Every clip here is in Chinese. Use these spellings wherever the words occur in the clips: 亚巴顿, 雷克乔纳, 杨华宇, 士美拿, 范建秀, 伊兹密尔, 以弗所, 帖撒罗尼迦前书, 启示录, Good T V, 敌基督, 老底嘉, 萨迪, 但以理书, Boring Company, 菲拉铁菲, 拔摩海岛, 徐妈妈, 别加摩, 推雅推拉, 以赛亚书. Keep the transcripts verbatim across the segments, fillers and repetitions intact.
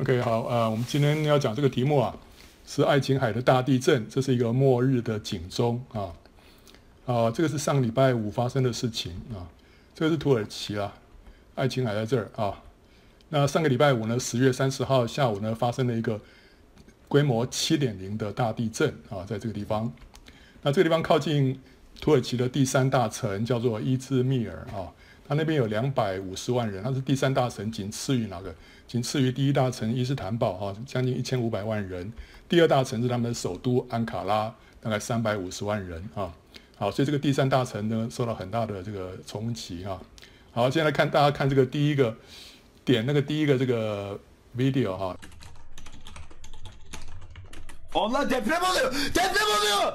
OK， 好，呃，我们今天要讲这个题目啊，是爱琴海的大地震，这是一个末日的警钟啊。啊，这个是上礼拜五发生的事情啊，这个是土耳其啊，爱琴海在这儿啊。那上个礼拜五呢，十月三十号下午呢，发生了一个规模 七点零 的大地震啊，在这个地方。那这个地方靠近土耳其的第三大城，叫做伊兹密尔啊。 它那边有两百五十万人，它是第三大城，仅次于哪个？仅次于第一大城伊斯坦堡啊，将近一千五百万人。第二大城是他们的首都安卡拉，大概三百五十万人啊。好，所以这个第三大城呢，受到很大的这个冲击啊。好，现在来看大家看这个第一个点，那个第一个这个 video 哈。Allah deprem oluyor, deprem oluyor.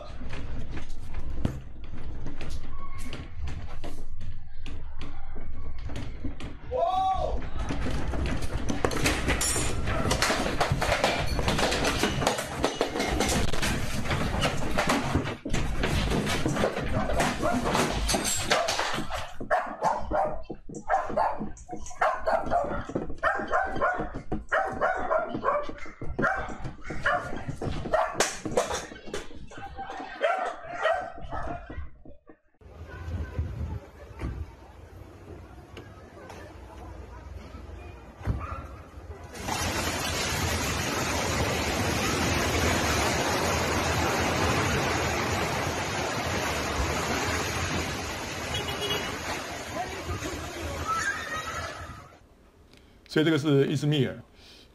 所以这个是伊兹密尔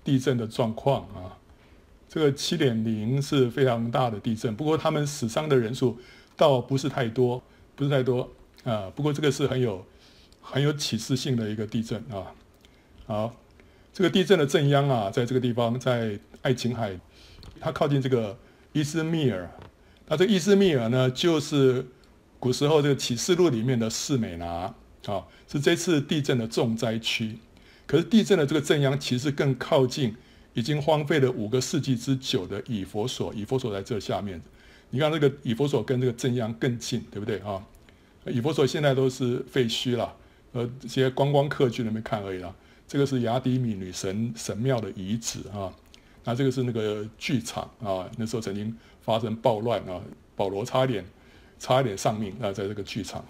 地震的状况啊，这个 七点零 是非常大的地震，不过他们死伤的人数倒不是太多，不是太多啊。不过这个是很有很有启示性的一个地震啊。好，这个地震的震央啊，在这个地方，在爱琴海，它靠近这个伊兹密尔。那这个伊兹密尔呢，就是古时候这个启示录里面的士美拿啊，是这次地震的重灾区。 可是地震的这个震央其实更靠近已经荒废了五个世纪之久的以弗所，以弗所在这下面。你看那个以弗所跟这个震央更近，对不对啊？以弗所现在都是废墟了，呃，这些观光客去那边看而已啦。这个是雅典米女神神庙的遗址啊，那这个是那个剧场啊，那时候曾经发生暴乱啊，保罗差一点差一点丧命啊，在这个剧场。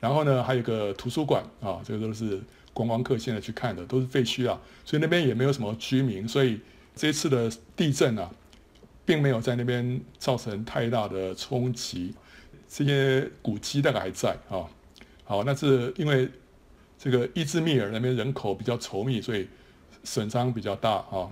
然后呢，还有一个图书馆啊，这个都是。 观光客现在去看的都是废墟啊，所以那边也没有什么居民，所以这次的地震啊，并没有在那边造成太大的冲击，这些古迹大概还在啊。好，那是因为这个伊兹密尔那边人口比较稠密，所以损伤比较大啊。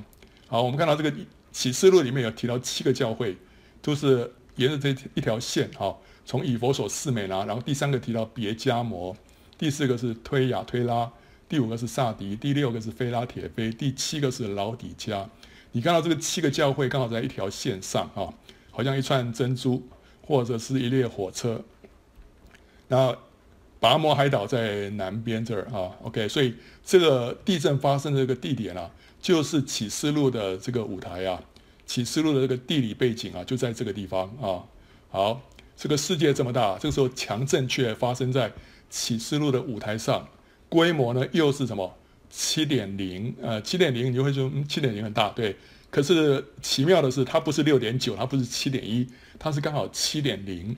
好，我们看到这个启示录里面有提到七个教会，都是沿着这一条线啊，从以弗所、士美拿，然后第三个提到别加摩，第四个是推雅推拉。 第五个是萨迪，第六个是菲拉铁菲，第七个是老底嘉。你看到这个七个教会刚好在一条线上啊，好像一串珍珠或者是一列火车。那拔摩海岛在南边这儿啊 ，OK， 所以这个地震发生的这个地点啊，就是启示录的这个舞台啊，启示录的这个地理背景啊，就在这个地方啊。好，这个世界这么大，这个时候强震却发生在启示录的舞台上。 规模呢又是什么 七点零 呃 七点零 你就会说嗯 七点零 很大对，可是奇妙的是它不是 六点九 它不是 七点一 它是刚好 七点零。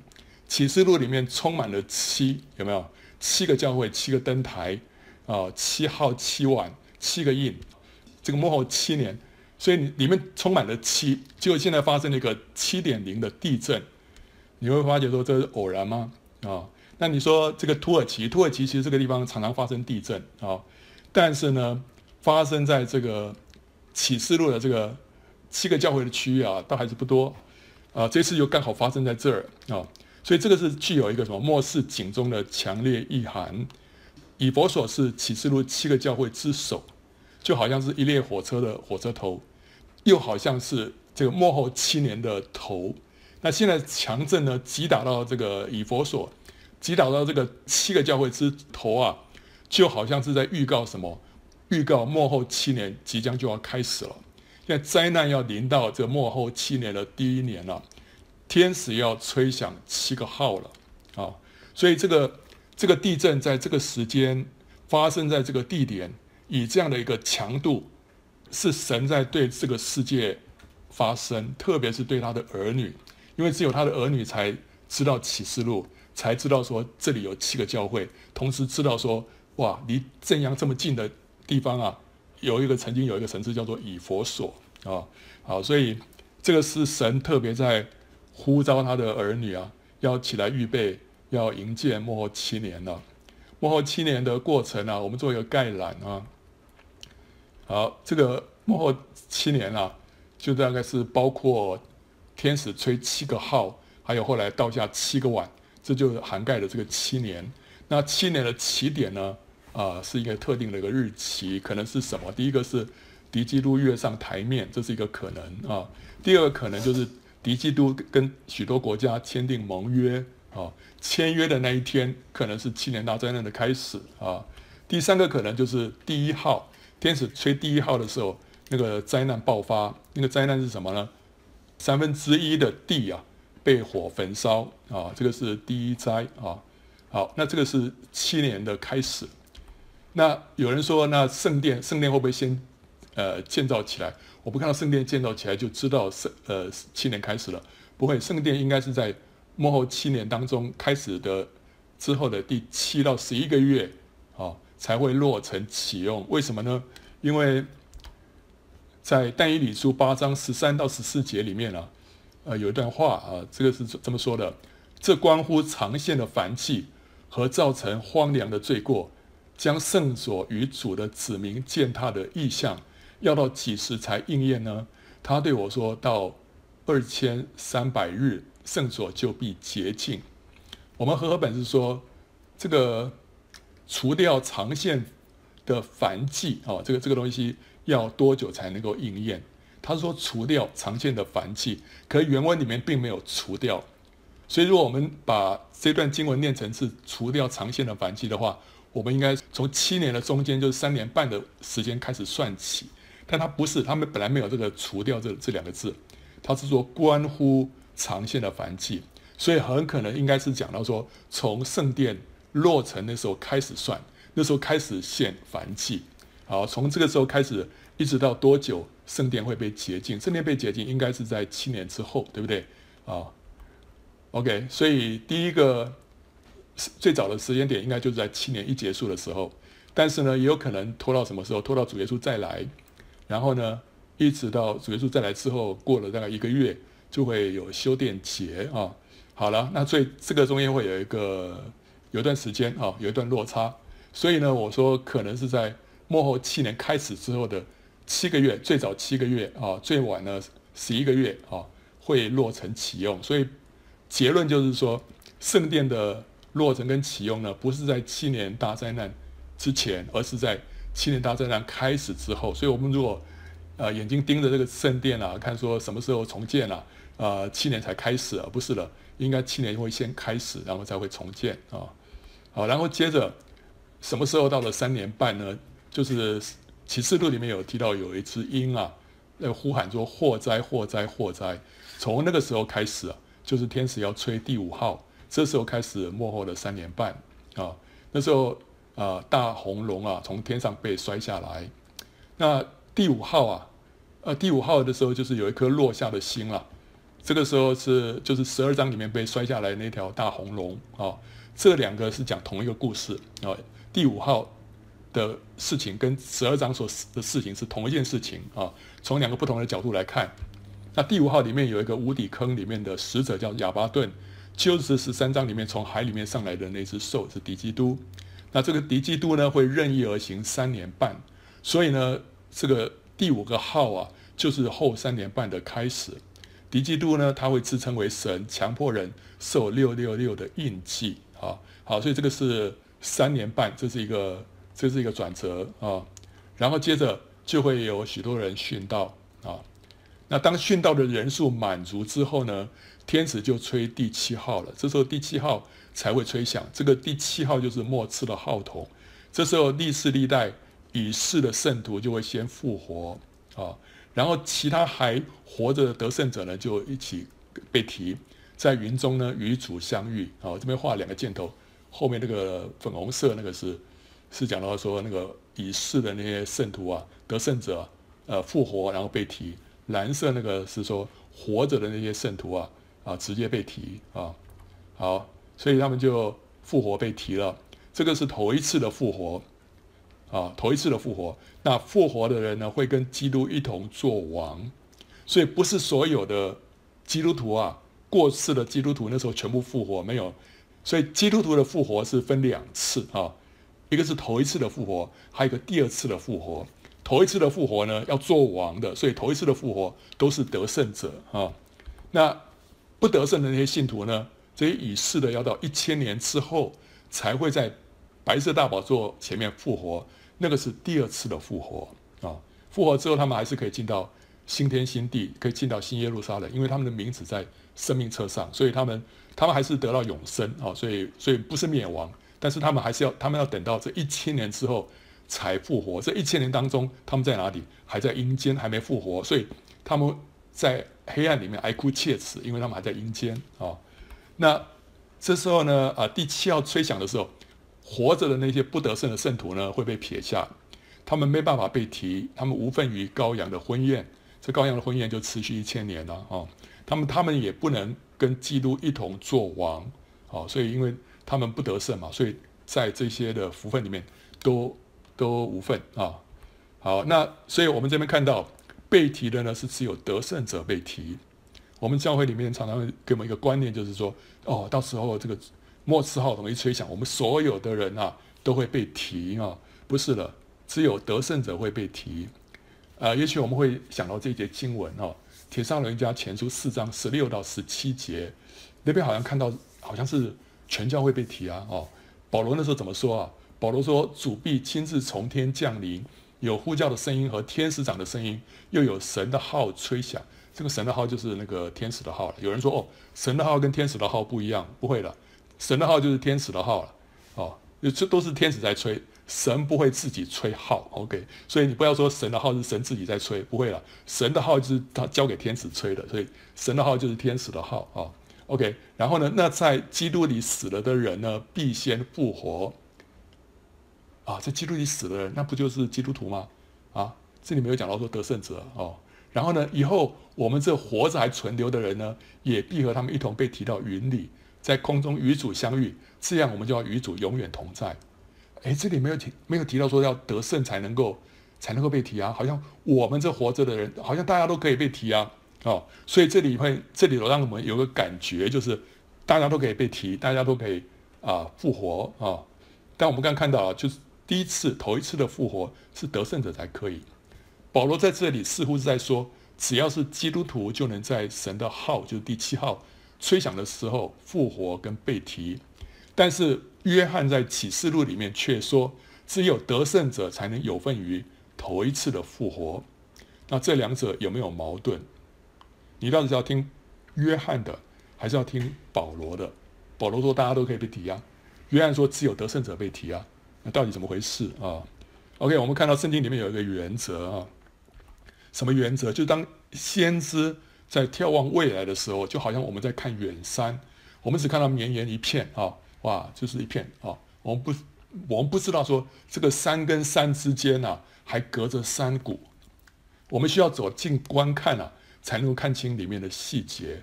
启示录里面充满了七，有没有？七个教会，七个灯台啊，七号七晚，七个印，这个幕后七年，所以里面充满了七。结果现在发生了一个 七点零 的地震，你会发觉说这是偶然吗？啊？ 那你说这个土耳其，土耳其其实这个地方常常发生地震啊，但是呢，发生在这个启示录的这个七个教会的区域啊，倒还是不多啊。这次又刚好发生在这儿啊，所以这个是具有一个什么末世警钟的强烈意涵。以弗所是启示录七个教会之首，就好像是一列火车的火车头，又好像是这个末后七年的头。那现在强震呢，击打到这个以弗所。 击倒到这个七个教会之头啊，就好像是在预告什么？预告末后七年即将就要开始了。现在灾难要临到这末后七年的第一年了，天使要吹响七个号了啊！所以这个这个地震在这个时间发生在这个地点，以这样的一个强度，是神在对这个世界发声，特别是对他的儿女，因为只有他的儿女才知道启示录，才知道说这里有七个教会，同时知道说哇，离正阳这么近的地方啊，有一个曾经有一个神迹叫做以弗所啊，好，所以这个是神特别在呼召他的儿女啊，要起来预备，要迎接末后七年了。末后七年的过程啊，我们做一个概览啊。好，这个末后七年啊，就大概是包括天使吹七个号，还有后来倒下七个碗，这就涵盖了这个七年。那七年的起点呢，啊，是一个特定的一个日期，可能是什么？第一个是敌基督跃上台面，这是一个可能啊。第二个可能就是敌基督跟许多国家签订盟约啊，签约的那一天可能是七年大灾难的开始啊。第三个可能就是第一号，天使吹第一号的时候，那个灾难爆发。那个灾难是什么呢？三分之一的地啊被火焚烧啊，这个是第一灾啊。好，那这个是七年的开始。那有人说，那圣殿圣殿会不会先？呃，建造起来，我不看到圣殿建造起来就知道圣呃七年开始了，不会，圣殿应该是在末后七年当中开始的之后的第七到十一个月啊才会落成启用。为什么呢？因为在但以理书八章十三到十四节里面啊，呃有一段话啊，这个是这么说的：这关乎长线的燔祭和造成荒凉的罪过，将圣所与主的子民践踏的意象。要到几时才应验呢？他对我说到二千三百日，圣所就必洁净。我们和合本是说，这个除掉长线的燔祭啊，这个这个东西要多久才能够应验？他说除掉长线的燔祭，可原文里面并没有除掉，所以如果我们把这段经文念成是除掉长线的燔祭的话，我们应该从七年的中间，就是三年半的时间开始算起。但他不是，他们本来没有这个除掉这这两个字，他是说关乎长线的燔祭，所以很可能应该是讲到说从圣殿落成的时候开始算，那时候开始献燔祭。好，从这个时候开始一直到多久圣殿会被洁净？圣殿被洁净应该是在七年之后，对不对啊 ？OK， 所以第一个最早的时间点应该就是在七年一结束的时候，但是呢，也有可能拖到什么时候？拖到主耶稣再来。然后呢，一直到主耶稣再来之后，过了大概一个月，就会有修殿节啊。好了，那所以这个中间会有一个有一段时间啊，有一段落差。所以呢，我说可能是在末后七年开始之后的七个月，最早七个月啊，最晚呢十一个月啊，会落成启用。所以结论就是说，圣殿的落成跟启用呢，不是在七年大灾难之前，而是在七年大灾难开始之后，所以我们如果呃眼睛盯着这个圣殿啊，看说什么时候重建啊，呃七年才开始啊，不是了，应该七年会先开始，然后才会重建啊。好，然后接着什么时候到了三年半呢？就是启示录里面有提到有一只鹰啊，呃呼喊说祸灾祸灾祸灾，从那个时候开始啊，就是天使要吹第五号，这时候开始末后的三年半啊，那时候。啊，大红龙啊，从天上被摔下来。那第五号啊，呃，第五号的时候就是有一颗落下的星了。这个时候是就是十二章里面被摔下来那条大红龙啊。这两个是讲同一个故事啊。第五号的事情跟十二章所的事情是同一件事情啊。从两个不同的角度来看，那第五号里面有一个无底坑里面的使者叫亚巴顿，就是十三章里面从海里面上来的那只兽是敌基督。那这个敌基督呢，会任意而行三年半，所以呢，这个第五个号啊，就是后三年半的开始。敌基督呢，他会自称为神，强迫人受六六六的印记啊。好，所以这个是三年半，这是一个这是一个转折啊。然后接着就会有许多人殉道啊。那当殉道的人数满足之后呢，天使就吹第七号了。这时候第七号才会吹响，这个第七号就是末次的号筒。这时候历世历代已逝的圣徒就会先复活啊，然后其他还活着的得胜者呢，就一起被提，在云中呢与主相遇啊。这边画两个箭头，后面那个粉红色那个是是讲到说那个已逝的那些圣徒啊，得胜者啊，呃复活，然后被提。蓝色那个是说活着的那些圣徒啊啊直接被提啊。好，所以他们就复活被提了。这个是头一次的复活啊，头一次的复活。那复活的人呢，会跟基督一同作王。所以不是所有的基督徒啊，过世的基督徒那时候全部复活没有。所以基督徒的复活是分两次啊。一个是头一次的复活，还有一个第二次的复活。头一次的复活呢，要做王的，所以头一次的复活都是得胜者啊。那不得胜的那些信徒呢，这些已逝的要到一千年之后才会在白色大宝座前面复活，那个是第二次的复活啊。复活之后，他们还是可以进到新天新地，可以进到新耶路撒冷，因为他们的名字在生命册上，所以他们他们还是得到永生啊。所以所以不是灭亡。但是他们还是要，他们要等到这一千年之后才复活。这一千年当中，他们在哪里？还在阴间，还没复活，所以他们在黑暗里面哀哭切齿，因为他们还在阴间啊。那这时候呢，啊，第七号吹响的时候，活着的那些不得胜的圣徒呢，会被撇下，他们没办法被提，他们无份于羔羊的婚宴。这羔羊的婚宴就持续一千年了啊。他们他们也不能跟基督一同作王啊，所以因为他们不得胜嘛，所以在这些的福分里面都都无份啊。好，那所以我们这边看到被提的呢，是只有得胜者被提。我们教会里面常常会给我们一个观念，就是说，哦，到时候这个末世号筒一吹响，我们所有的人啊都会被提啊，不是了，只有得胜者会被提。呃，也许我们会想到这一节经文啊，《帖撒罗尼迦前书》四章十六到十七节，那边好像看到好像是。全教会被提啊！哦，保罗那时候怎么说啊？保罗说：“主必亲自从天降临，有呼叫的声音和天使长的声音，又有神的号吹响。”这个神的号就是那个天使的号了。有人说：“哦，神的号跟天使的号不一样。”不会了，神的号就是天使的号了。哦，这都是天使在吹，神不会自己吹号。OK， 所以你不要说神的号是神自己在吹，不会了，神的号就是他交给天使吹的，所以神的号就是天使的号啊。OK， 然后呢？那在基督里死了的人呢，必先复活。啊，在基督里死了的人，那不就是基督徒吗？啊，这里没有讲到说得胜者哦。然后呢，以后我们这活着还存留的人呢，也必和他们一同被提到云里，在空中与主相遇。这样我们就要与主永远同在。哎，这里没有提，没有提到说要得胜才能够才能够被提啊。好像我们这活着的人，好像大家都可以被提啊。哦，所以这里会，这里让我们有个感觉，就是大家都可以被提，大家都可以啊复活啊。但我们刚刚看到啊，就是第一次头一次的复活是得胜者才可以。保罗在这里似乎是在说，只要是基督徒就能在神的号，就是第七号吹响的时候复活跟被提。但是约翰在启示录里面却说，只有得胜者才能有份于头一次的复活。那这两者有没有矛盾？你到底是要听约翰的，还是要听保罗的？保罗说大家都可以被提啊，约翰说只有得胜者被提啊，那到底怎么回事啊 ？OK， 我们看到圣经里面有一个原则啊，什么原则？就当先知在眺望未来的时候，就好像我们在看远山，我们只看到绵延一片啊，哇，就是一片啊，我们不，我们不知道说这个山跟山之间啊，还隔着山谷，我们需要走近观看啊。才能够看清里面的细节，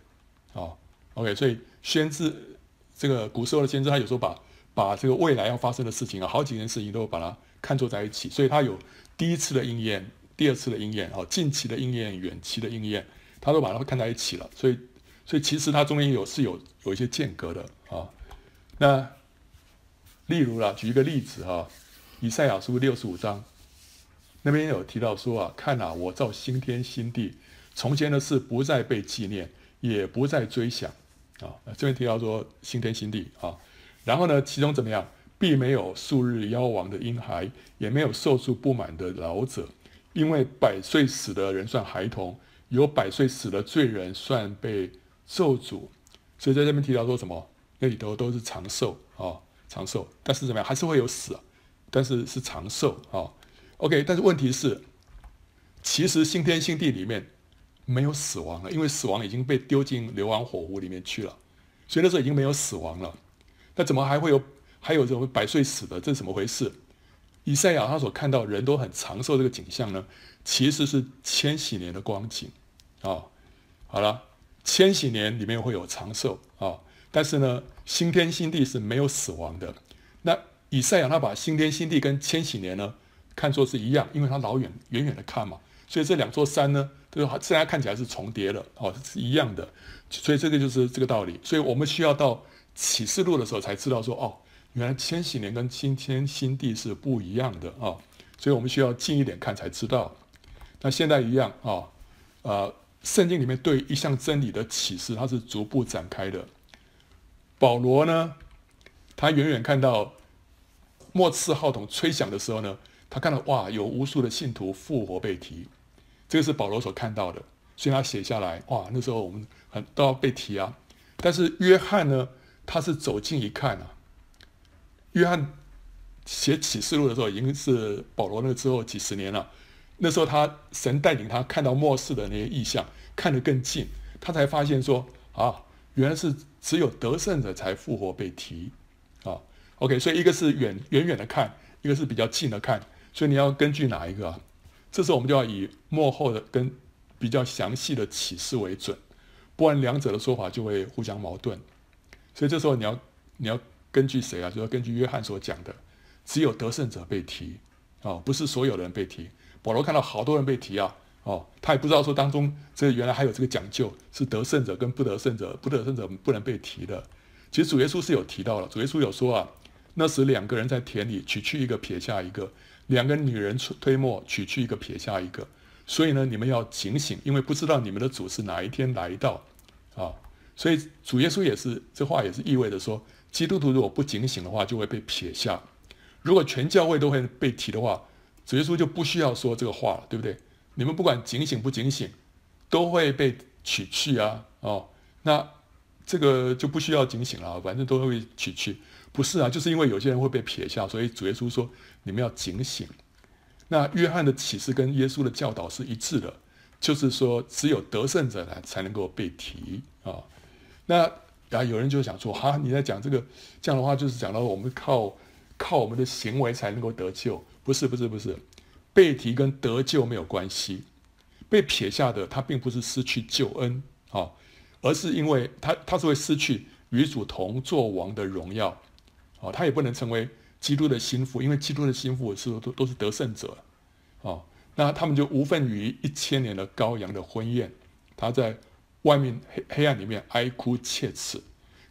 啊 ，OK， 所以先知这个古时候的先知，他有时候把把这个未来要发生的事情啊，好几件事情都把它看作在一起，所以他有第一次的应验、第二次的应验、啊近期的应验、远期的应验，他都把它看在一起了，所以所以其实它中间有是有有一些间隔的啊。那例如啦，举一个例子哈，以赛亚书六十五章那边有提到说啊，看啊，我造新天新地。从前的事不再被纪念，也不再追想啊。这边提到说新天新地啊，然后呢，其中怎么样？必没有数日夭亡的婴孩，也没有寿数不满的老者，因为百岁死的人算孩童，有百岁死的罪人算被咒诅。所以在这边提到说什么？那里头都是长寿啊，长寿。但是怎么样？还是会有死啊，但是是长寿啊。OK， 但是问题是，其实新天新地里面。没有死亡了，因为死亡已经被丢进硫磺火湖里面去了，所以那时候已经没有死亡了。那怎么还会有还有这种百岁死的？这是怎么回事？以赛亚他所看到人都很长寿这个景象呢，其实是千禧年的光景啊。好了，千禧年里面会有长寿啊，但是呢，新天新地是没有死亡的。那以赛亚他把新天新地跟千禧年呢看作是一样，因为他老远远远的看嘛，所以这两座山呢，都现在看起来是重叠了哦，是一样的。所以这个就是这个道理。所以我们需要到启示录的时候才知道说哦。原来千禧年跟新天新地是不一样的啊，所以我们需要近一点看才知道。那现在一样啊，呃，圣经里面对一项真理的启示，它是逐步展开的。保罗呢，他远远看到末次号筒吹响的时候呢，他看到哇，有无数的信徒复活被提，这个是保罗所看到的，所以他写下来。哇，那时候我们很都要被提啊。但是约翰呢，他是走近一看啊。约翰写启示录的时候，已经是保罗那之后几十年了。那时候他神带领他看到末世的那些异象，看得更近，他才发现说啊，原来是只有得胜者才复活被提啊。OK， 所以一个是远远远的看，一个是比较近的看，所以你要根据哪一个啊？这时候我们就要以末后的跟比较详细的启示为准，不然两者的说法就会互相矛盾。所以这时候你要你要。根据谁啊？就是根据约翰所讲的，只有得胜者被提哦，不是所有的人被提。保罗看到好多人被提啊，哦，他也不知道说当中这原来还有这个讲究，是得胜者跟不得胜者，不得胜者不能被提的。其实主耶稣是有提到了，主耶稣有说啊，那时两个人在田里，取去一个撇下一个；两个女人推磨，取去一个撇下一个。所以呢，你们要警醒，因为不知道你们的主是哪一天来到啊。所以主耶稣也是这话也是意味着说。基督徒如果不警醒的话，就会被撇下。如果全教会都会被提的话，主耶稣就不需要说这个话了，对不对？你们不管警醒不警醒，都会被取去啊！哦，那这个就不需要警醒了，反正都会被取去。不是啊，就是因为有些人会被撇下，所以主耶稣说你们要警醒。那约翰的启示跟耶稣的教导是一致的，就是说只有得胜者才能够被提啊。那。啊，有人就想说哈，你在讲这个，这样的话就是讲到我们靠靠我们的行为才能够得救，不是不是不是，被提跟得救没有关系，被撇下的他并不是失去救恩啊，而是因为他他是会失去与主同作王的荣耀啊，他也不能成为基督的心腹，因为基督的心腹是都都是得胜者啊，那他们就无份于一千年的羔羊的婚宴，他在。外面黑暗里面哀哭切齿，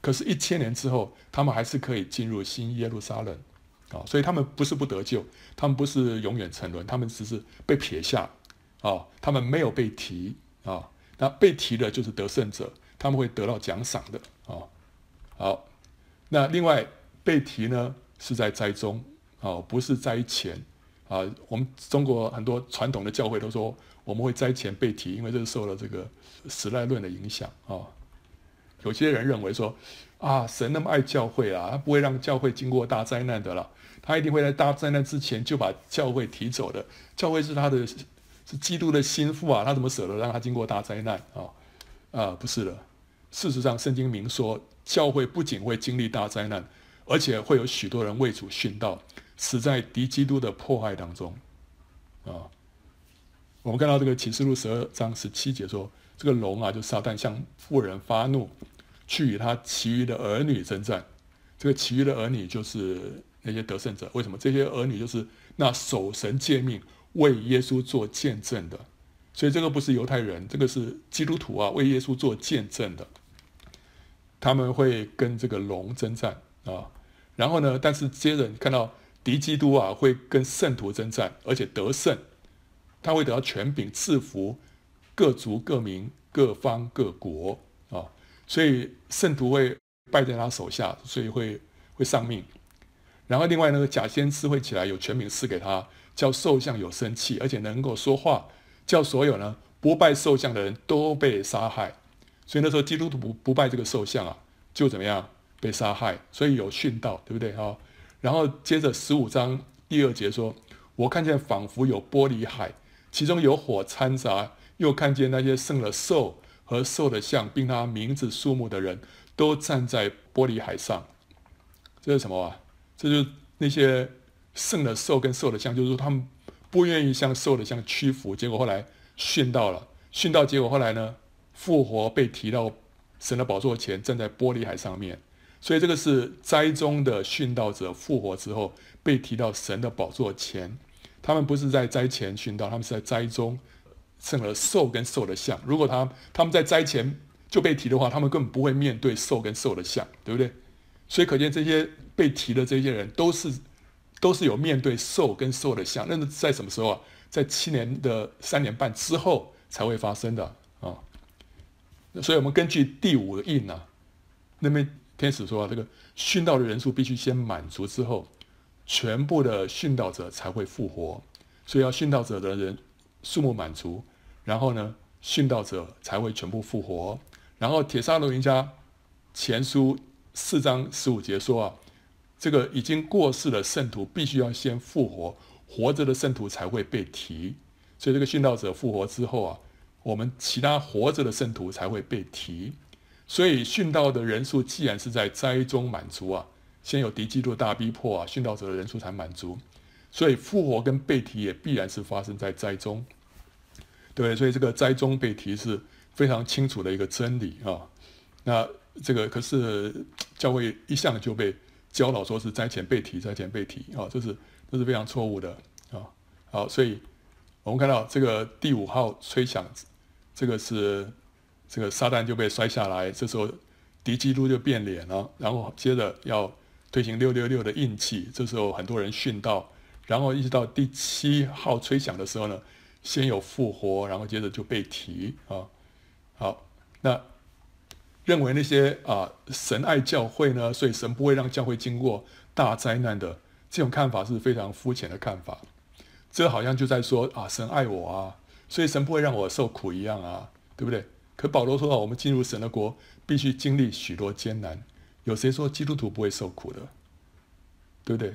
可是，一千年之后，他们还是可以进入新耶路撒冷，啊，所以他们不是不得救，他们不是永远沉沦，他们只是被撇下，啊，他们没有被提，啊，那被提的就是得胜者，他们会得到奖赏的，啊，好，那另外被提呢是在斋中，啊，不是斋前，啊，我们中国很多传统的教会都说。我们会灾前被提，因为这是受了这个时代论的影响啊。有些人认为说，啊，神那么爱教会啊，他不会让教会经过大灾难的了，他一定会在大灾难之前就把教会提走的。教会是他的，是基督的心腹啊，他怎么舍得让他经过大灾难啊？啊，不是的，事实上，圣经明说，教会不仅会经历大灾难，而且会有许多人为主殉道，死在敌基督的迫害当中啊。我们看到这个启示录十二章十七节说，这个龙啊，就撒旦向妇人发怒，去与他其余的儿女征战。这个其余的儿女就是那些得胜者。为什么？这些儿女就是那守神诫命、为耶稣做见证的。所以这个不是犹太人，这个是基督徒啊，为耶稣做见证的。他们会跟这个龙征战啊，然后呢，但是接着看到敌基督啊，会跟圣徒征战，而且得胜。他会得到权柄，制服各族、各民、各方、各国啊！所以圣徒会败在他手下，所以会会丧命。然后另外呢，假先知会起来，有权柄赐给他，叫兽像有生气，而且能够说话，叫所有呢不拜兽像的人都被杀害。所以那时候基督徒不不拜这个兽像啊，就怎么样被杀害，所以有殉道，对不对啊？然后接着十五章第二节说：“我看见仿佛有玻璃海。”其中有火掺杂，又看见那些胜了兽和兽的像，并他名字数目的人，都站在玻璃海上。这是什么啊？这就是那些胜了兽跟兽的像，就是说他们不愿意向兽的像屈服，结果后来殉道了。殉道结果后来呢，复活被提到神的宝座前，站在玻璃海上面。所以这个是灾中的殉道者复活之后被提到神的宝座前。他们不是在灾前殉道，他们是在灾中胜了兽跟兽的像。如果他他们在灾前就被提的话，他们根本不会面对兽跟兽的像，对不对？所以可见这些被提的这些人都是都是有面对兽跟兽的像。那是在什么时候啊？在七年的三年半之后才会发生的啊。所以我们根据第五印啊，那边天使说啊，这个殉道的人数必须先满足之后，全部的殉道者才会复活。所以要殉道者的人数目满足，然后呢，殉道者才会全部复活。然后帖撒罗尼迦前书四章十五节说啊，这个已经过世的圣徒必须要先复活，活着的圣徒才会被提。所以这个殉道者复活之后啊，我们其他活着的圣徒才会被提。所以殉道的人数既然是在灾中满足啊，先有敌基督的大逼迫啊，殉道者的人数才满足。所以复活跟被提也必然是发生在灾中，对，所以这个灾中被提是非常清楚的一个真理啊。那这个可是教会一向就被教导说是灾前被提，灾前被提啊，这是这是非常错误的啊。好，所以我们看到这个第五号吹响，这个是这个撒旦就被摔下来，这时候敌基督就变脸了，然后接着要推行六六六的印记，这时候很多人殉道。然后一直到第七号吹响的时候呢，先有复活，然后接着就被提啊。好，那认为那些啊神爱教会呢，所以神不会让教会经过大灾难的这种看法是非常肤浅的看法。这好像就在说啊，神爱我啊，所以神不会让我受苦一样啊，对不对？可保罗说啊，我们进入神的国必须经历许多艰难。有谁说基督徒不会受苦的？对不对？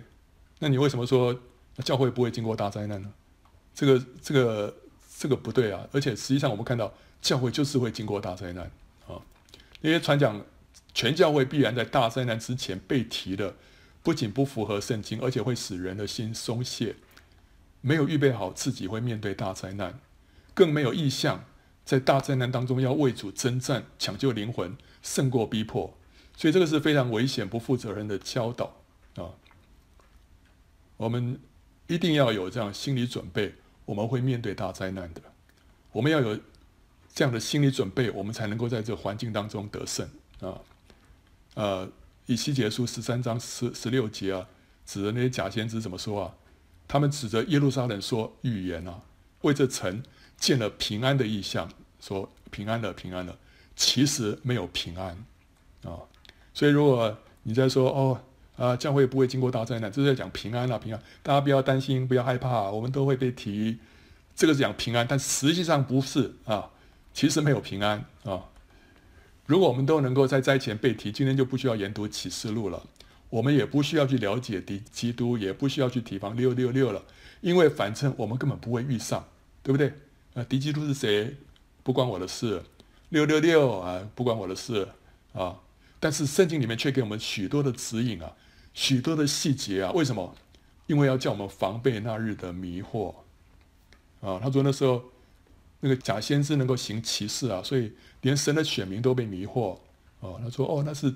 那你为什么说教会不会经过大灾难呢？这个、这个、这个不对啊！而且实际上我们看到，教会就是会经过大灾难啊。那些传讲全教会必然在大灾难之前被提的，不仅不符合圣经，而且会使人的心松懈，没有预备好自己会面对大灾难，更没有意向在大灾难当中要为主征战、抢救灵魂、胜过逼迫。所以这个是非常危险、不负责任的教导啊！我们一定要有这样心理准备，我们会面对大灾难的。我们要有这样的心理准备，我们才能够在这环境当中得胜啊！呃，以西结书十三章十十六节啊，指着那些假先知怎么说啊？他们指着耶路撒冷说预言啊，为这城见了平安的意象，说平安了，平安了。其实没有平安啊！所以如果你在说哦，啊，教会不会经过大灾难，这是在讲平安啦、啊，平安，大家不要担心，不要害怕，我们都会被提。这个是讲平安，但实际上不是啊，其实没有平安啊。如果我们都能够在灾前被提，今天就不需要研读启示录了，我们也不需要去了解敌基督，也不需要去提防六六六了，因为反正我们根本不会遇上，对不对？啊，敌基督是谁？不关我的事。六六六啊，不关我的事啊。但是圣经里面却给我们许多的指引啊，许多的细节啊。为什么？因为要叫我们防备那日的迷惑啊。他说那时候那个假先知能够行奇事啊，所以连神的选民都被迷惑啊。他说哦，那是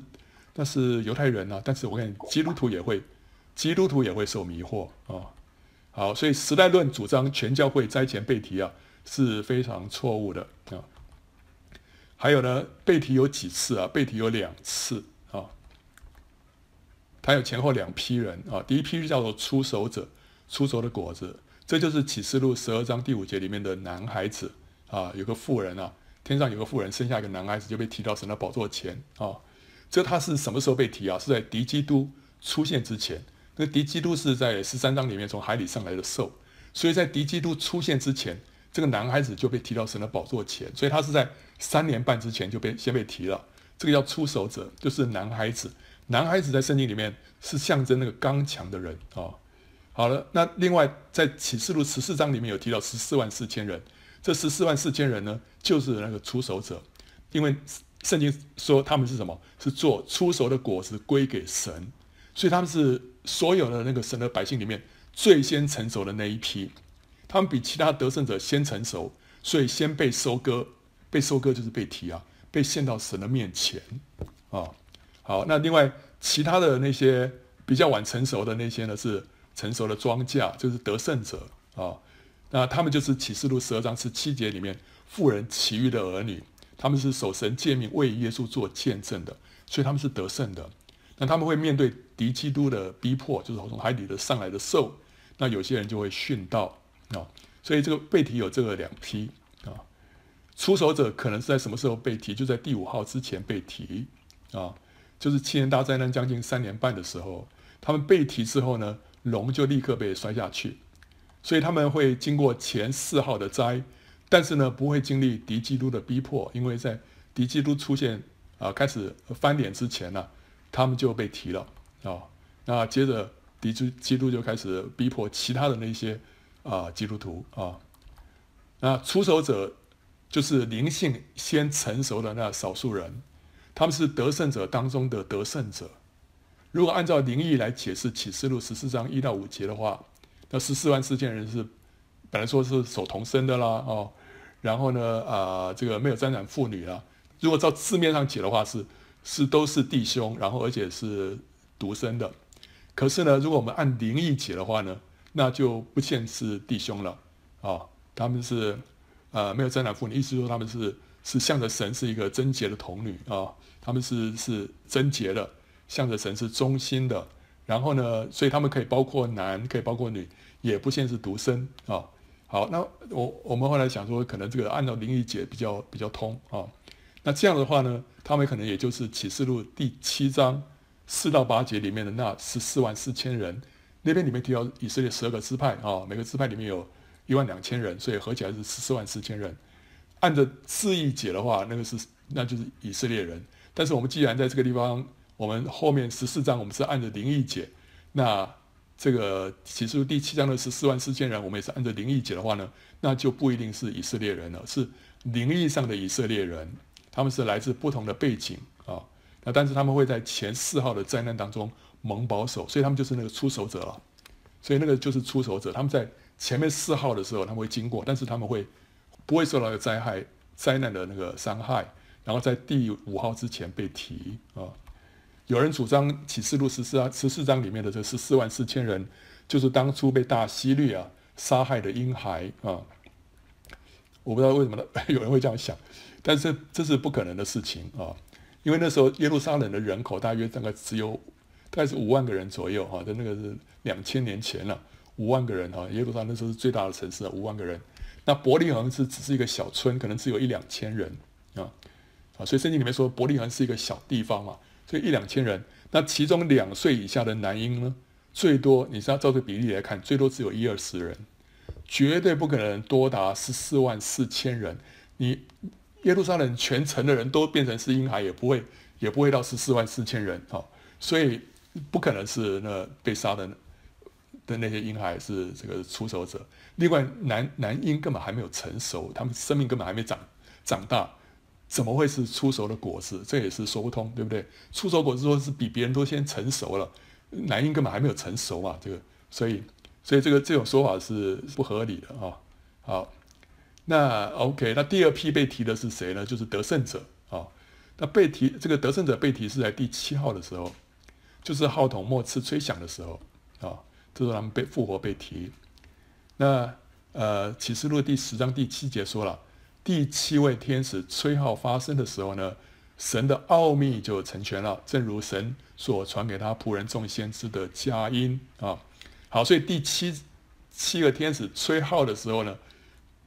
那是犹太人啊，但是我跟你基督徒也会，基督徒也会受迷惑啊。好，所以时代论主张全教会灾前被提啊是非常错误的啊。还有呢，被提有几次啊？被提有两次啊。他有前后两批人啊。第一批叫做出手者，出手的果子，这就是启示录十二章第五节里面的男孩子啊。有个妇人啊，天上有个妇人生下一个男孩子，就被提到神的宝座前啊。这他是什么时候被提啊？是在敌基督出现之前。那敌基督是在十三章里面从海里上来的兽，所以在敌基督出现之前，这个男孩子就被提到神的宝座前，所以他是在三年半之前就被先被提了。这个叫出手者，就是男孩子。男孩子在圣经里面是象征那个刚强的人啊。好了，那另外在启示录十四章里面有提到十四万四千人，这十四万四千人呢，就是那个出手者，因为圣经说他们是什么？是做出手的果实归给神，所以他们是所有的那个神的百姓里面最先成熟的那一批，他们比其他得胜者先成熟，所以先被收割。被收割就是被提啊，被献到神的面前啊。好，那另外其他的那些比较晚成熟的那些呢，是成熟的庄稼，就是得胜者啊。那他们就是启示录十二章十七节里面妇人其余的儿女，他们是守神诫命为耶稣做见证的，所以他们是得胜的。那他们会面对敌基督的逼迫，就是从海里的上来的兽。那有些人就会殉道啊。所以这个被提有这个两批啊。出手者可能是在什么时候被提？就在第五号之前被提啊，就是七年大灾难将近三年半的时候，他们被提之后呢，龙就立刻被摔下去。所以他们会经过前四号的灾，但是呢，不会经历敌基督的逼迫，因为在敌基督出现啊开始翻脸之前呢，他们就被提了啊。那接着敌基督就开始逼迫其他的那些啊基督徒啊。那出手者就是灵性先成熟的那少数人，他们是得胜者当中的得胜者。如果按照灵意来解释启示录十四章一到五节的话，那十四万四千人是本来说是守童身的啦，哦，然后呢，啊，这个没有沾染妇女啦。如果照字面上解的话，是是都是弟兄，然后而且是独身的。可是呢，如果我们按灵意解的话呢，那就不限是弟兄了啊，他们是呃没有沾染妇女，意思说他们是是向着神是一个贞洁的童女啊，他们是是贞洁的，向着神是忠心的。然后呢，所以他们可以包括男，可以包括女，也不限是独身啊。好，那我我们后来想说，可能这个按照灵意解比较比较通啊。那这样的话呢，他们可能也就是启示录第七章四到八节里面的那十四万四千人。那边里面提到以色列十二个支派啊，每个支派里面有一万两千人，所以合起来是十四万四千人。按着字义解的话，那个是那就是以色列人。但是我们既然在这个地方，我们后面十四章我们是按着灵意解，那这个启示录第七章的十四万四千人，我们也是按着灵意解的话呢，那就不一定是以色列人了，是灵意上的以色列人，他们是来自不同的背景啊。那但是他们会在前四号的灾难当中蒙保守，所以他们就是那个出手者了。所以那个就是出手者，他们在前面四号的时候他们会经过，但是他们会不会受到个灾害灾难的那个伤害，然后在第五号之前被提啊。有人主张启示录十四章里面的这十四万四千人，就是当初被大希律啊杀害的婴孩啊。我不知道为什么有人会这样想，但是这是不可能的事情啊，因为那时候耶路撒冷的人口大约大概只有大概是五万个人左右啊，那个是两千年前了，五万个人啊，耶路撒冷那时候是最大的城市啊，五万个人。那伯利恒是只是一个小村，可能只有一两千人啊啊，所以圣经里面说伯利恒是一个小地方嘛。所以一两千人，那其中两岁以下的男婴呢，最多你是要照这比例来看，最多只有一二十人，绝对不可能多达十四万四千人。你耶路撒冷全城的人都变成是婴孩，也不会也不会到十四万四千人啊，所以不可能是那被杀的的那些婴孩是这个出手者。另外男男婴根本还没有成熟，他们生命根本还没长长大。怎么会是出熟的果子？这也是说不通，对不对？出熟果子说是比别人都先成熟了，男婴根本还没有成熟嘛，这个，所以，所以这个这种说法是不合理的啊。好，那 OK， 那第二批被提的是谁呢？就是得胜者啊。那被提这个得胜者被提是在第七号的时候，就是号筒末次吹响的时候啊，这时候他们被复活被提。那呃，启示录第十章第七节说了。第七位天使吹号发声的时候呢，神的奥秘就成全了，正如神所传给他仆人众先知的佳音啊。好，所以第七七个天使吹号的时候呢，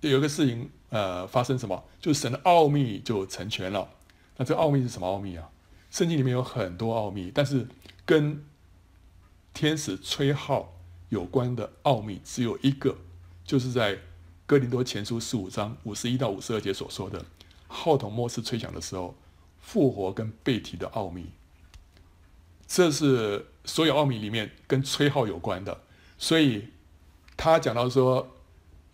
有一个事情呃发生什么，就是神的奥秘就成全了。那这个奥秘是什么奥秘啊？圣经里面有很多奥秘，但是跟天使吹号有关的奥秘只有一个，就是在哥林多前书十五章五十一到五十二节所说的，号筒末次吹响的时候，复活跟被提的奥秘，这是所有奥秘里面跟吹号有关的。所以他讲到说，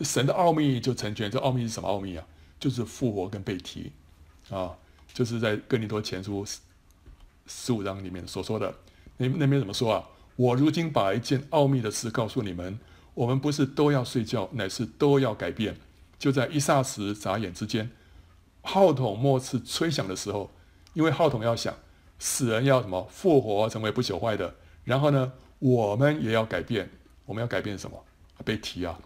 神的奥秘就成全。这奥秘是什么奥秘啊？就是复活跟被提啊，就是在哥林多前书十五章里面所说的。那那边怎么说啊？我如今把一件奥秘的事告诉你们，我们不是都要睡觉，乃是都要改变。就在一霎时眨眼之间，号筒末次吹响的时候，因为号筒要响，死人要什么复活，成为不朽坏的。然后呢，我们也要改变。我们要改变什么？被提啊！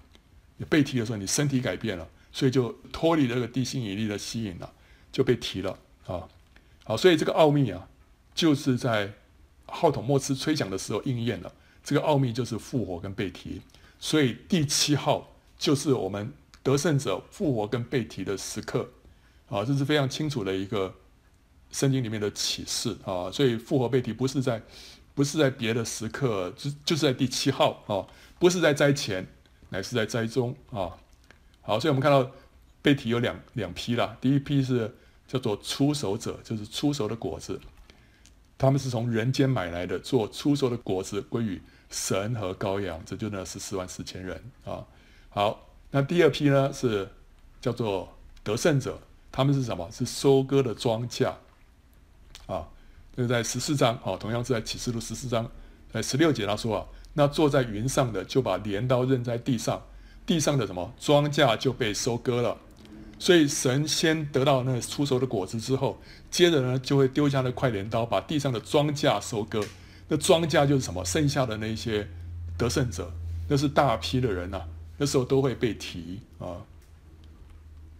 你被提的时候，你身体改变了，所以就脱离了这个地心引力的吸引了，就被提了啊！好，所以这个奥秘啊，就是在号筒末次吹响的时候应验了。这个奥秘就是复活跟被提，所以第七号就是我们得胜者复活跟被提的时刻啊！这是非常清楚的一个圣经里面的启示啊！所以复活被提不是在不是在别的时刻，就就是在第七号啊，不是在灾前，乃是在灾中啊！好，所以我们看到被提有两两批啦，第一批是叫做出手者，就是出手的果子，他们是从人间买来的，做出手的果子归于神和羔羊，这就那十四万四千人啊。好，那第二批呢是叫做得胜者，他们是什么？是收割的庄稼啊。这个在十四章啊，同样是在启示录十四章，在十六节他说啊，那坐在云上的就把镰刀扔在地上。地上的什么庄稼就被收割了，所以神先得到那出熟的果子之后，接着呢就会丢下那块镰刀，把地上的庄稼收割。那庄稼就是什么？剩下的那些得胜者，那是大批的人呐、啊，那时候都会被提啊。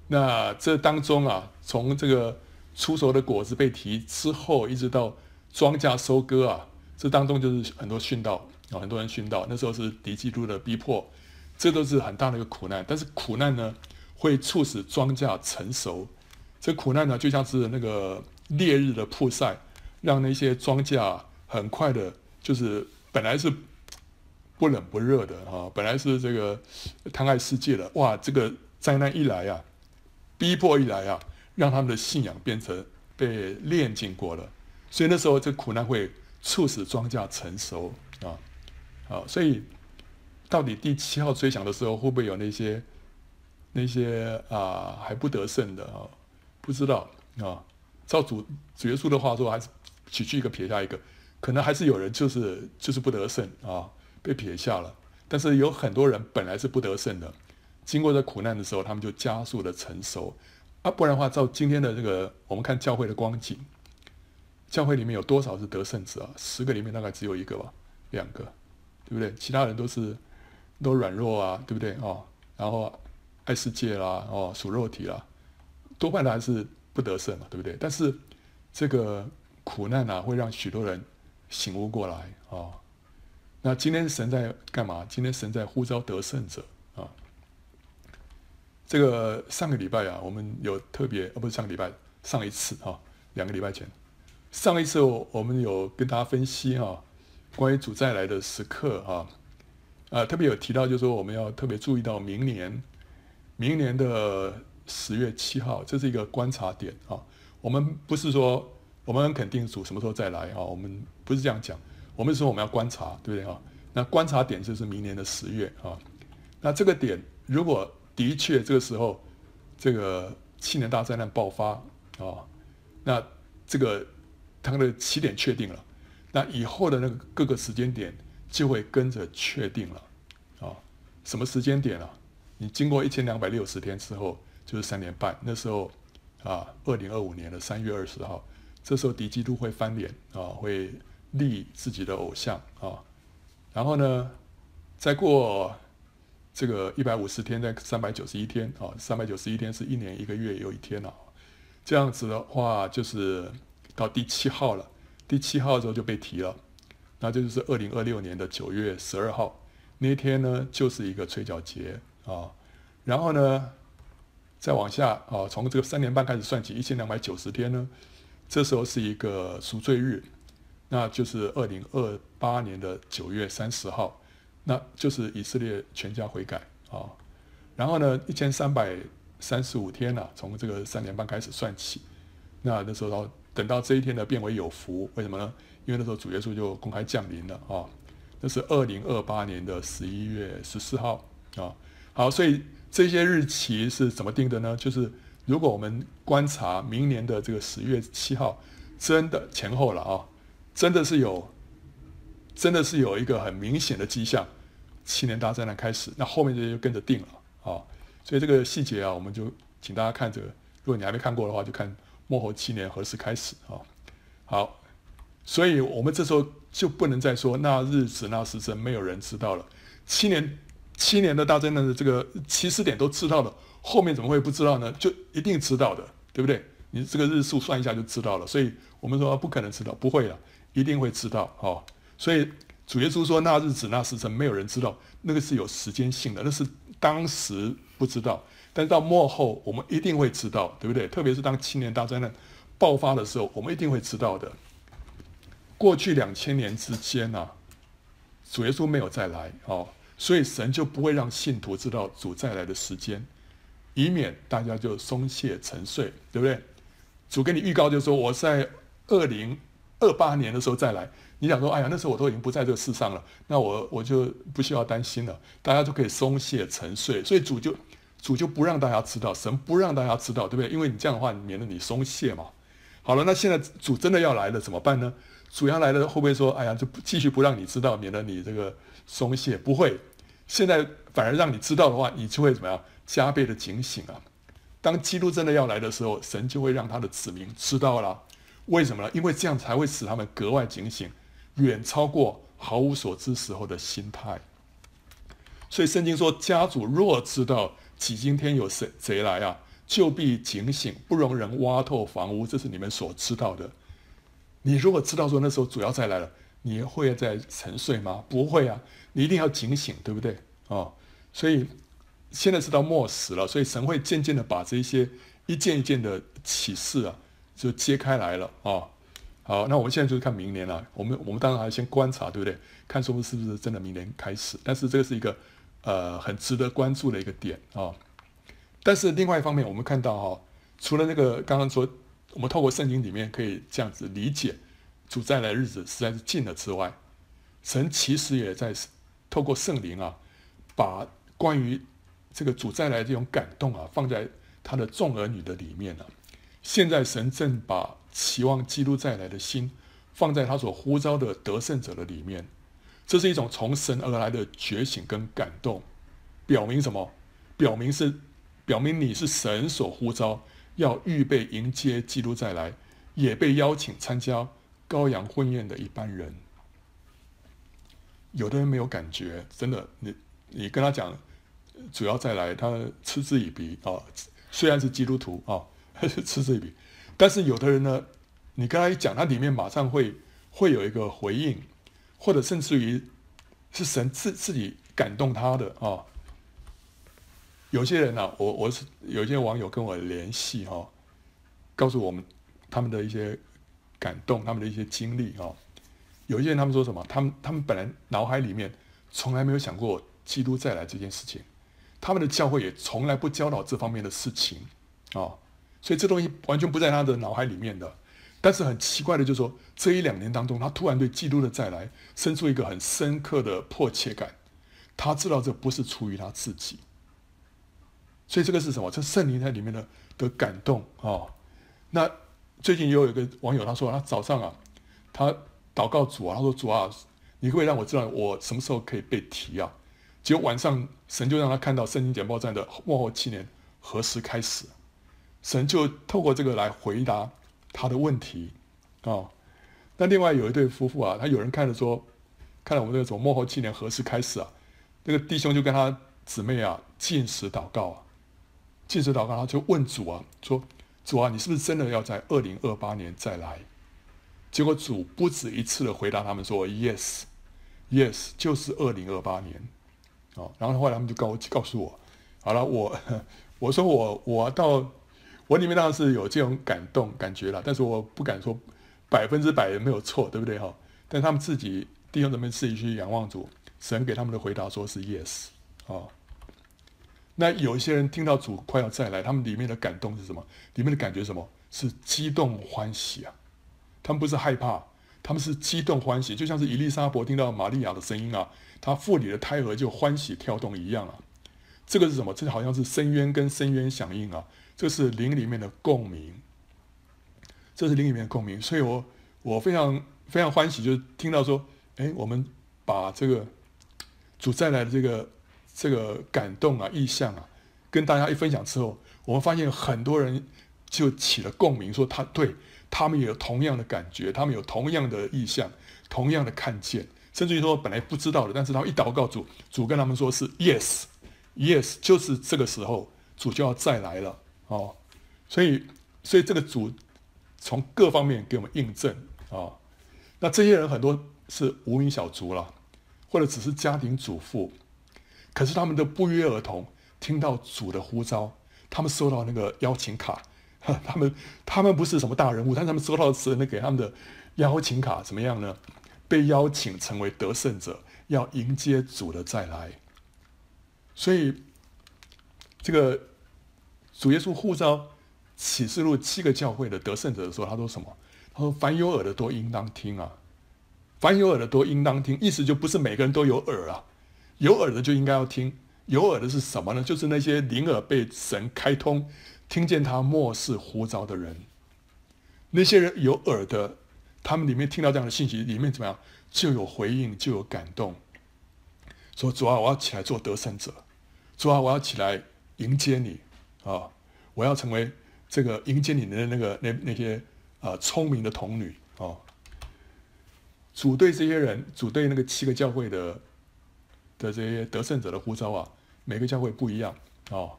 那这当中啊，从这个出熟的果子被提之后，一直到庄稼收割啊，这当中就是很多殉道啊，很多人殉道。那时候是敌基督的逼迫。这都是很大的一个苦难，但是苦难呢，会促使庄稼成熟。这苦难呢，就像是那个烈日的曝晒，让那些庄稼很快的，就是本来是不冷不热的哈，本来是这个贪爱世界的，哇，这个灾难一来啊，逼迫一来啊，让他们的信仰变成被炼尽过了。所以那时候，这苦难会促使庄稼成熟啊，好，所以。到底第七号吹响的时候，会不会有那些那些啊还不得胜的啊？不知道啊。照主主耶稣的话说，还是取去一个撇下一个，可能还是有人就是就是不得胜啊，被撇下了。但是有很多人本来是不得胜的，经过这苦难的时候，他们就加速的成熟啊。不然的话，照今天的这个我们看教会的光景，教会里面有多少是得胜者啊？十个里面大概只有一个吧，两个，对不对？其他人都是。都软弱啊，对不对哦？然后爱世界啦，哦，属肉体啦，多半的还是不得胜嘛，对不对？但是这个苦难啊，会让许多人醒悟过来哦。那今天神在干嘛？今天神在呼召得胜者啊。这个上个礼拜啊，我们有特别，哦，不是上个礼拜，上一次啊，两个礼拜前，上一次我们有跟大家分析啊，关于主再来的时刻啊。呃，特别有提到，就是说我们要特别注意到明年，明年的十月七号，这是一个观察点啊。我们不是说我们很肯定主什么时候再来啊，我们不是这样讲，我们说我们要观察，对不对啊？那观察点就是明年的十月啊。那这个点，如果的确这个时候这个七年大灾难爆发啊，那这个它的起点确定了，那以后的那个各个时间点。就会跟着确定了，啊，什么时间点啊？你经过一千两百六十天之后，就是三年半。那时候，啊，二零二五年的三月二十号，这时候敌基督会翻脸啊，会立自己的偶像啊。然后呢，再过这个一百五十天，再三百九十一天啊，三百九十一天是一年一个月有一天啊。这样子的话，就是到第七号了。第七号之后就被提了。那这就是二零二六年的九月十二号那一天呢，就是一个吹角节啊。然后呢，再往下啊，从这个三年半开始算起，一千两百九十天呢，这时候是一个赎罪日，那就是二零二八年的九月三十号，那就是以色列全家悔改啊。然后呢，一千三百三十五天啊，从这个三年半开始算起，那那时候到等到这一天呢，变为有福，为什么呢？因为那时候主耶稣就公开降临了啊，那是二零二八年的十一月十四号啊。好，所以这些日期是怎么定的呢？就是如果我们观察明年的这个十月七号，真的前后了啊，真的是有真的是有一个很明显的迹象，七年大灾难开始，那后面这些就跟着定了啊。所以这个细节啊，我们就请大家看这个，如果你还没看过的话，就看末后七年何时开始啊。好，所以我们这时候就不能再说那日子那时辰没有人知道了。七年七年的大灾难的这个起始点都知道了，后面怎么会不知道呢？就一定知道的，对不对？你这个日数算一下就知道了，所以我们说不可能知道，不会了，一定会知道哦。所以主耶稣说那日子那时辰没有人知道，那个是有时间性的，那是当时不知道，但是到末后我们一定会知道，对不对？特别是当七年大灾难爆发的时候，我们一定会知道的。过去两千年之间啊，主耶稣没有再来哦，所以神就不会让信徒知道主再来的时间，以免大家就松懈沉睡，对不对？主给你预告就是说我在二零二八年的时候再来，你想说哎呀那时候我都已经不在这个世上了，那我我就不需要担心了，大家就可以松懈沉睡。所以主就主就不让大家知道，神不让大家知道，对不对？因为你这样的话免得你松懈嘛。好了，那现在主真的要来了怎么办呢？主要来了会不会说哎呀就继续不让你知道，免得你这个松懈？不会，现在反而让你知道的话，你就会怎么样加倍的警醒啊。当基督真的要来的时候，神就会让他的子民知道了。为什么呢？因为这样才会使他们格外警醒，远超过毫无所知时候的心态。所以圣经说，家主若知道几今天有谁贼来啊，就必警醒，不容人挖透房屋。这是你们所知道的。你如果知道说那时候主要再来了，你会在沉睡吗？不会啊，你一定要警醒，对不对？哦，所以现在是到末时了，所以神会渐渐的把这些一件一件的启示啊，就揭开来了啊。好，那我们现在就是看明年了。我们我们当然还先观察，对不对？看说是不是真的明年开始。但是这个是一个呃很值得关注的一个点啊。但是另外一方面，我们看到哈，除了那个刚刚说，我们透过圣经里面可以这样子理解，主再来的日子实在是近了之外，神其实也在透过圣灵啊，把关于这个主再来这种感动啊，放在他的众儿女的里面了。现在神正把期望基督再来的心放在他所呼召的得胜者的里面，这是一种从神而来的觉醒跟感动，表明什么？表明是表明你是神所呼召，要预备迎接基督再来，也被邀请参加羔羊婚宴的一般人。有的人没有感觉，真的，你你跟他讲主要再来，他嗤之以鼻啊。虽然是基督徒啊，嗤之以鼻。但是有的人呢，你跟他一讲，他里面马上会会有一个回应，或者甚至于是神自自己感动他的啊。有些人啊，我我是有些网友跟我联系哈，告诉我们他们的一些感动，他们的一些经历啊。有一些人他们说什么，他们他们本来脑海里面从来没有想过基督再来这件事情。他们的教会也从来不教导这方面的事情啊，所以这东西完全不在他的脑海里面的。但是很奇怪的就是说，这一两年当中，他突然对基督的再来生出一个很深刻的迫切感，他知道这不是出于他自己。所以这个是什么？这圣灵在里面的的感动啊。那最近也有一个网友他说，他早上啊，他祷告主啊，他说主啊，你可不可以让我知道我什么时候可以被提啊？结果晚上神就让他看到圣经简报站的末后七年何时开始，神就透过这个来回答他的问题啊。那另外有一对夫妇啊，他有人看了说，看了我们这个什么末后七年何时开始啊，那个弟兄就跟他姊妹啊禁食祷告啊，禁食祷告，他就问主啊，说主啊，你是不是真的要在二零二八年再来？结果主不止一次的回答他们说 yes yes 就是二零二八年。然后后来他们就告告诉我，好了，我我说我我到我里面当然是有这种感动感觉了，但是我不敢说百分之百也没有错，对不对哈？但他们自己弟兄姊妹自己去仰望主，神给他们的回答说是 yes 啊。那有一些人听到主快要再来，他们里面的感动是什么？里面的感觉是什么？是激动欢喜啊！他们不是害怕，他们是激动欢喜，就像是以利沙伯听到玛利亚的声音啊，她腹里的胎儿就欢喜跳动一样啊。这个是什么？这好像是深渊跟深渊响应啊，这是灵里面的共鸣，这是灵里面的共鸣。所以我我非常非常欢喜，就是听到说，哎，我们把这个主再来的这个这个感动啊、意象啊，跟大家一分享之后，我们发现很多人就起了共鸣，说他对他们也有同样的感觉，他们有同样的意象、同样的看见，甚至于说本来不知道的，但是他一祷告主，主跟他们说是 yes yes， 就是这个时候主就要再来了哦，所以所以这个主从各方面给我们印证啊。那这些人很多是无名小卒啦，或者只是家庭主妇，可是他们都不约而同听到主的呼召，他们收到那个邀请卡，他们他们不是什么大人物，但他们收到神给他们的邀请卡，怎么样呢？被邀请成为得胜者，要迎接主的再来。所以这个主耶稣呼召启示录七个教会的得胜者的时候，他说什么？他说凡有耳的都应当听啊，凡有耳的都应当听，意思就不是每个人都有耳啊，有耳的就应该要听。有耳的是什么呢？就是那些灵耳被神开通，听见他默示呼召的人。那些人有耳的，他们里面听到这样的信息，里面怎么样就有回应，就有感动，说主啊，我要起来做得胜者，主啊，我要起来迎接你啊，我要成为这个迎接你的那个那那些啊聪明的童女哦。主对这些人，主对那个七个教会的的这些得胜者的呼召啊，每个教会不一样哦。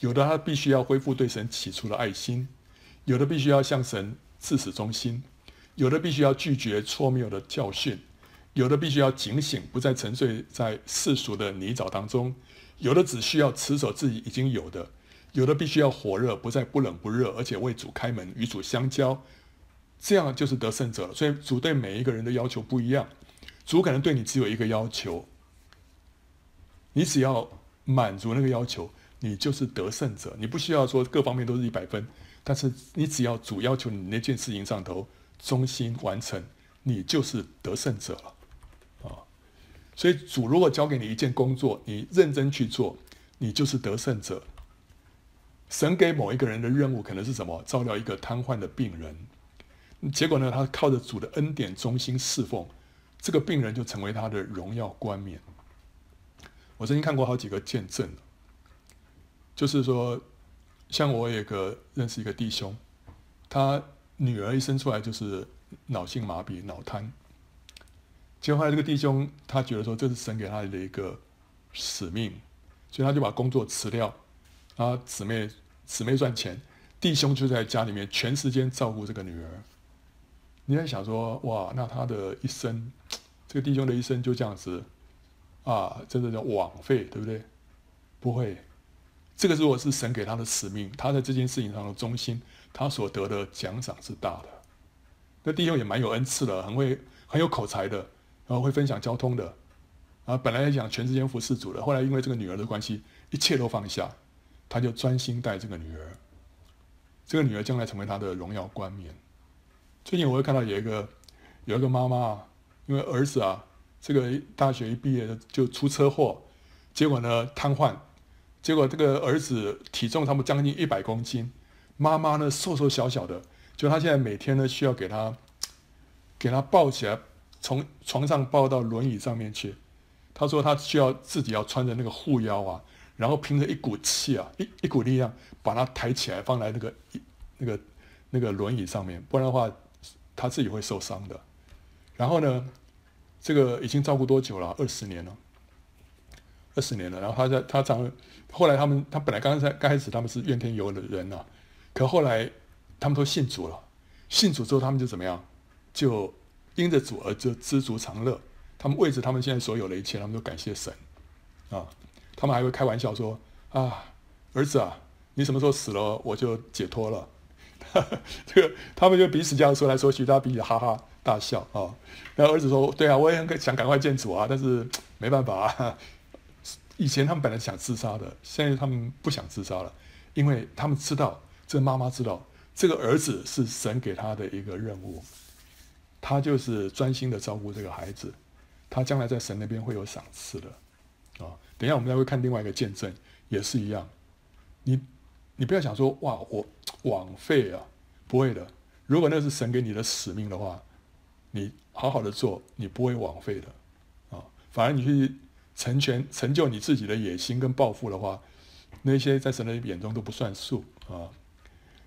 有的他必须要恢复对神起初的爱心，有的必须要向神至死忠心，有的必须要拒绝错谬的教训，有的必须要警醒，不再沉睡在世俗的泥沼当中，有的只需要持守自己已经有的。有的必须要火热，不再不冷不热，而且为主开门，与主相交，这样就是得胜者了。所以主对每一个人的要求不一样，主可能对你只有一个要求，你只要满足那个要求，你就是得胜者。你不需要说各方面都是一百分，但是你只要主要求你那件事情上头忠心完成，你就是得胜者了。所以主如果交给你一件工作，你认真去做，你就是得胜者。神给某一个人的任务可能是什么？照料一个瘫痪的病人，结果呢，他靠着主的恩典忠心侍奉，这个病人就成为他的荣耀冠冕。我曾经看过好几个见证，就是说，像我有个认识一个弟兄，他女儿一生出来就是脑性麻痹、脑瘫，结果后来这个弟兄他觉得说这是神给他的一个使命，所以他就把工作辞掉。啊，姊妹姊妹赚钱，弟兄就在家里面全时间照顾这个女儿。你在想说，哇，那他的一生，这个弟兄的一生就这样子啊，真的叫枉费，对不对？不会，这个如果是神给他的使命，他在这件事情上的忠心，他所得的奖赏是大的。那弟兄也蛮有恩赐的，很会很有口才的，然后会分享交通的，啊，本来想全时间服侍主的，后来因为这个女儿的关系，一切都放下。他就专心带这个女儿，这个女儿将来成为他的荣耀冠冕。最近我会看到有一个有一个妈妈，因为儿子啊，这个大学一毕业就出车祸，结果呢瘫痪，结果这个儿子体重差不多将近一百公斤，妈妈呢瘦瘦小小的，就他现在每天呢需要给他给他抱起来，从床上抱到轮椅上面去。他说他需要自己要穿着那个护腰啊。然后凭着一股气啊，一一股力量把它抬起来，放在那个那个那个轮椅上面，不然的话他自己会受伤的。然后呢，这个已经照顾多久了？二十年了，二十年了。然后他在他常后来他们他本来刚才刚开始他们是怨天尤人呐、啊，可后来他们都信主了，信主之后他们就怎么样？就因着主而就知足常乐。他们为着他们现在所有的一切，他们都感谢神啊。他们还会开玩笑说：“啊，儿子啊，你什么时候死了，我就解脱了。”这个他们就彼此这样说来说去，大家彼此哈哈大笑啊。然后儿子说：“对啊，我也很想赶快见主啊，但是没办法啊。以前他们本来想自杀的，现在他们不想自杀了，因为他们知道，这个妈妈知道，这个儿子是神给他的一个任务，他就是专心的照顾这个孩子，他将来在神那边会有赏赐的。”等一下我们再会看另外一个见证也是一样，你你不要想说哇我枉费啊，不会的，如果那是神给你的使命的话，你好好的做，你不会枉费的啊。反而你去成全成就你自己的野心跟抱负的话，那些在神的眼中都不算数啊。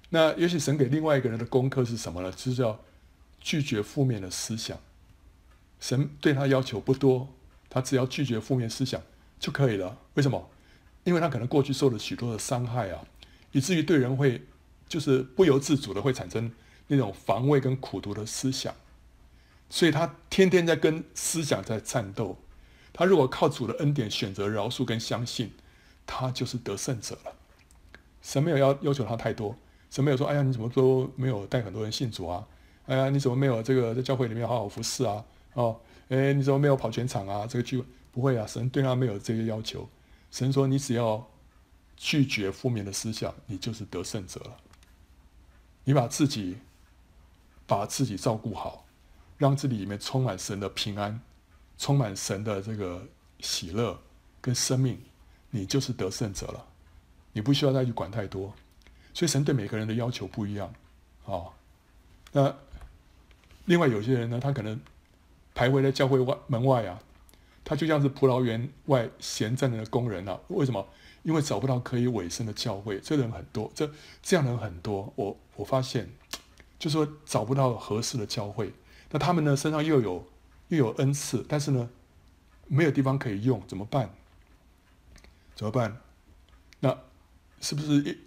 那也许神给另外一个人的功课是什么呢？就是要拒绝负面的思想。神对他要求不多，他只要拒绝负面思想就可以了。为什么？因为他可能过去受了许多的伤害啊，以至于对人会就是不由自主的会产生那种防卫跟苦毒的思想，所以他天天在跟思想在战斗。他如果靠主的恩典选择饶恕跟相信，他就是得胜者了。神没有要要求他太多。神没有说，哎呀，你怎么都没有带很多人信主啊？哎呀，你怎么没有这个在教会里面好好服侍啊？哦，哎，你怎么没有跑全场啊？这个聚会不会啊，神对他没有这些要求。神说，你只要拒绝负面的思想，你就是得胜者了。你把自己把自己照顾好，让自己里面充满神的平安，充满神的这个喜乐跟生命，你就是得胜者了。你不需要再去管太多。所以神对每个人的要求不一样啊。那另外有些人呢，他可能徘徊在教会外门外啊，他就像是葡萄园外闲站的工人啊。为什么？因为找不到可以委身的教会，这人很多，这这样的人很多。我我发现，就说找不到合适的教会，那他们呢身上又有又有恩赐，但是呢没有地方可以用，怎么办？怎么办？那是不是一？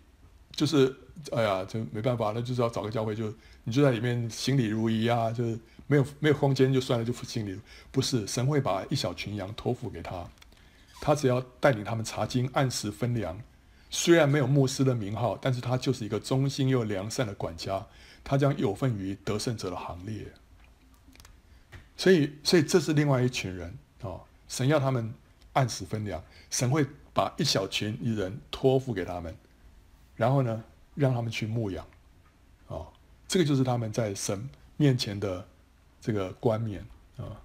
就是哎呀，就没办法，那就是要找个教会，就你就在里面行礼如仪啊，就是没有没有空间就算了，就行礼。不是，神会把一小群羊托付给他，他只要带领他们查经，按时分粮。虽然没有牧师的名号，但是他就是一个忠心又良善的管家，他将有份于得胜者的行列。所以，所以这是另外一群人啊，神要他们按时分粮，神会把一小群人托付给他们。然后呢，让他们去牧养，啊，这个就是他们在神面前的这个冠冕啊。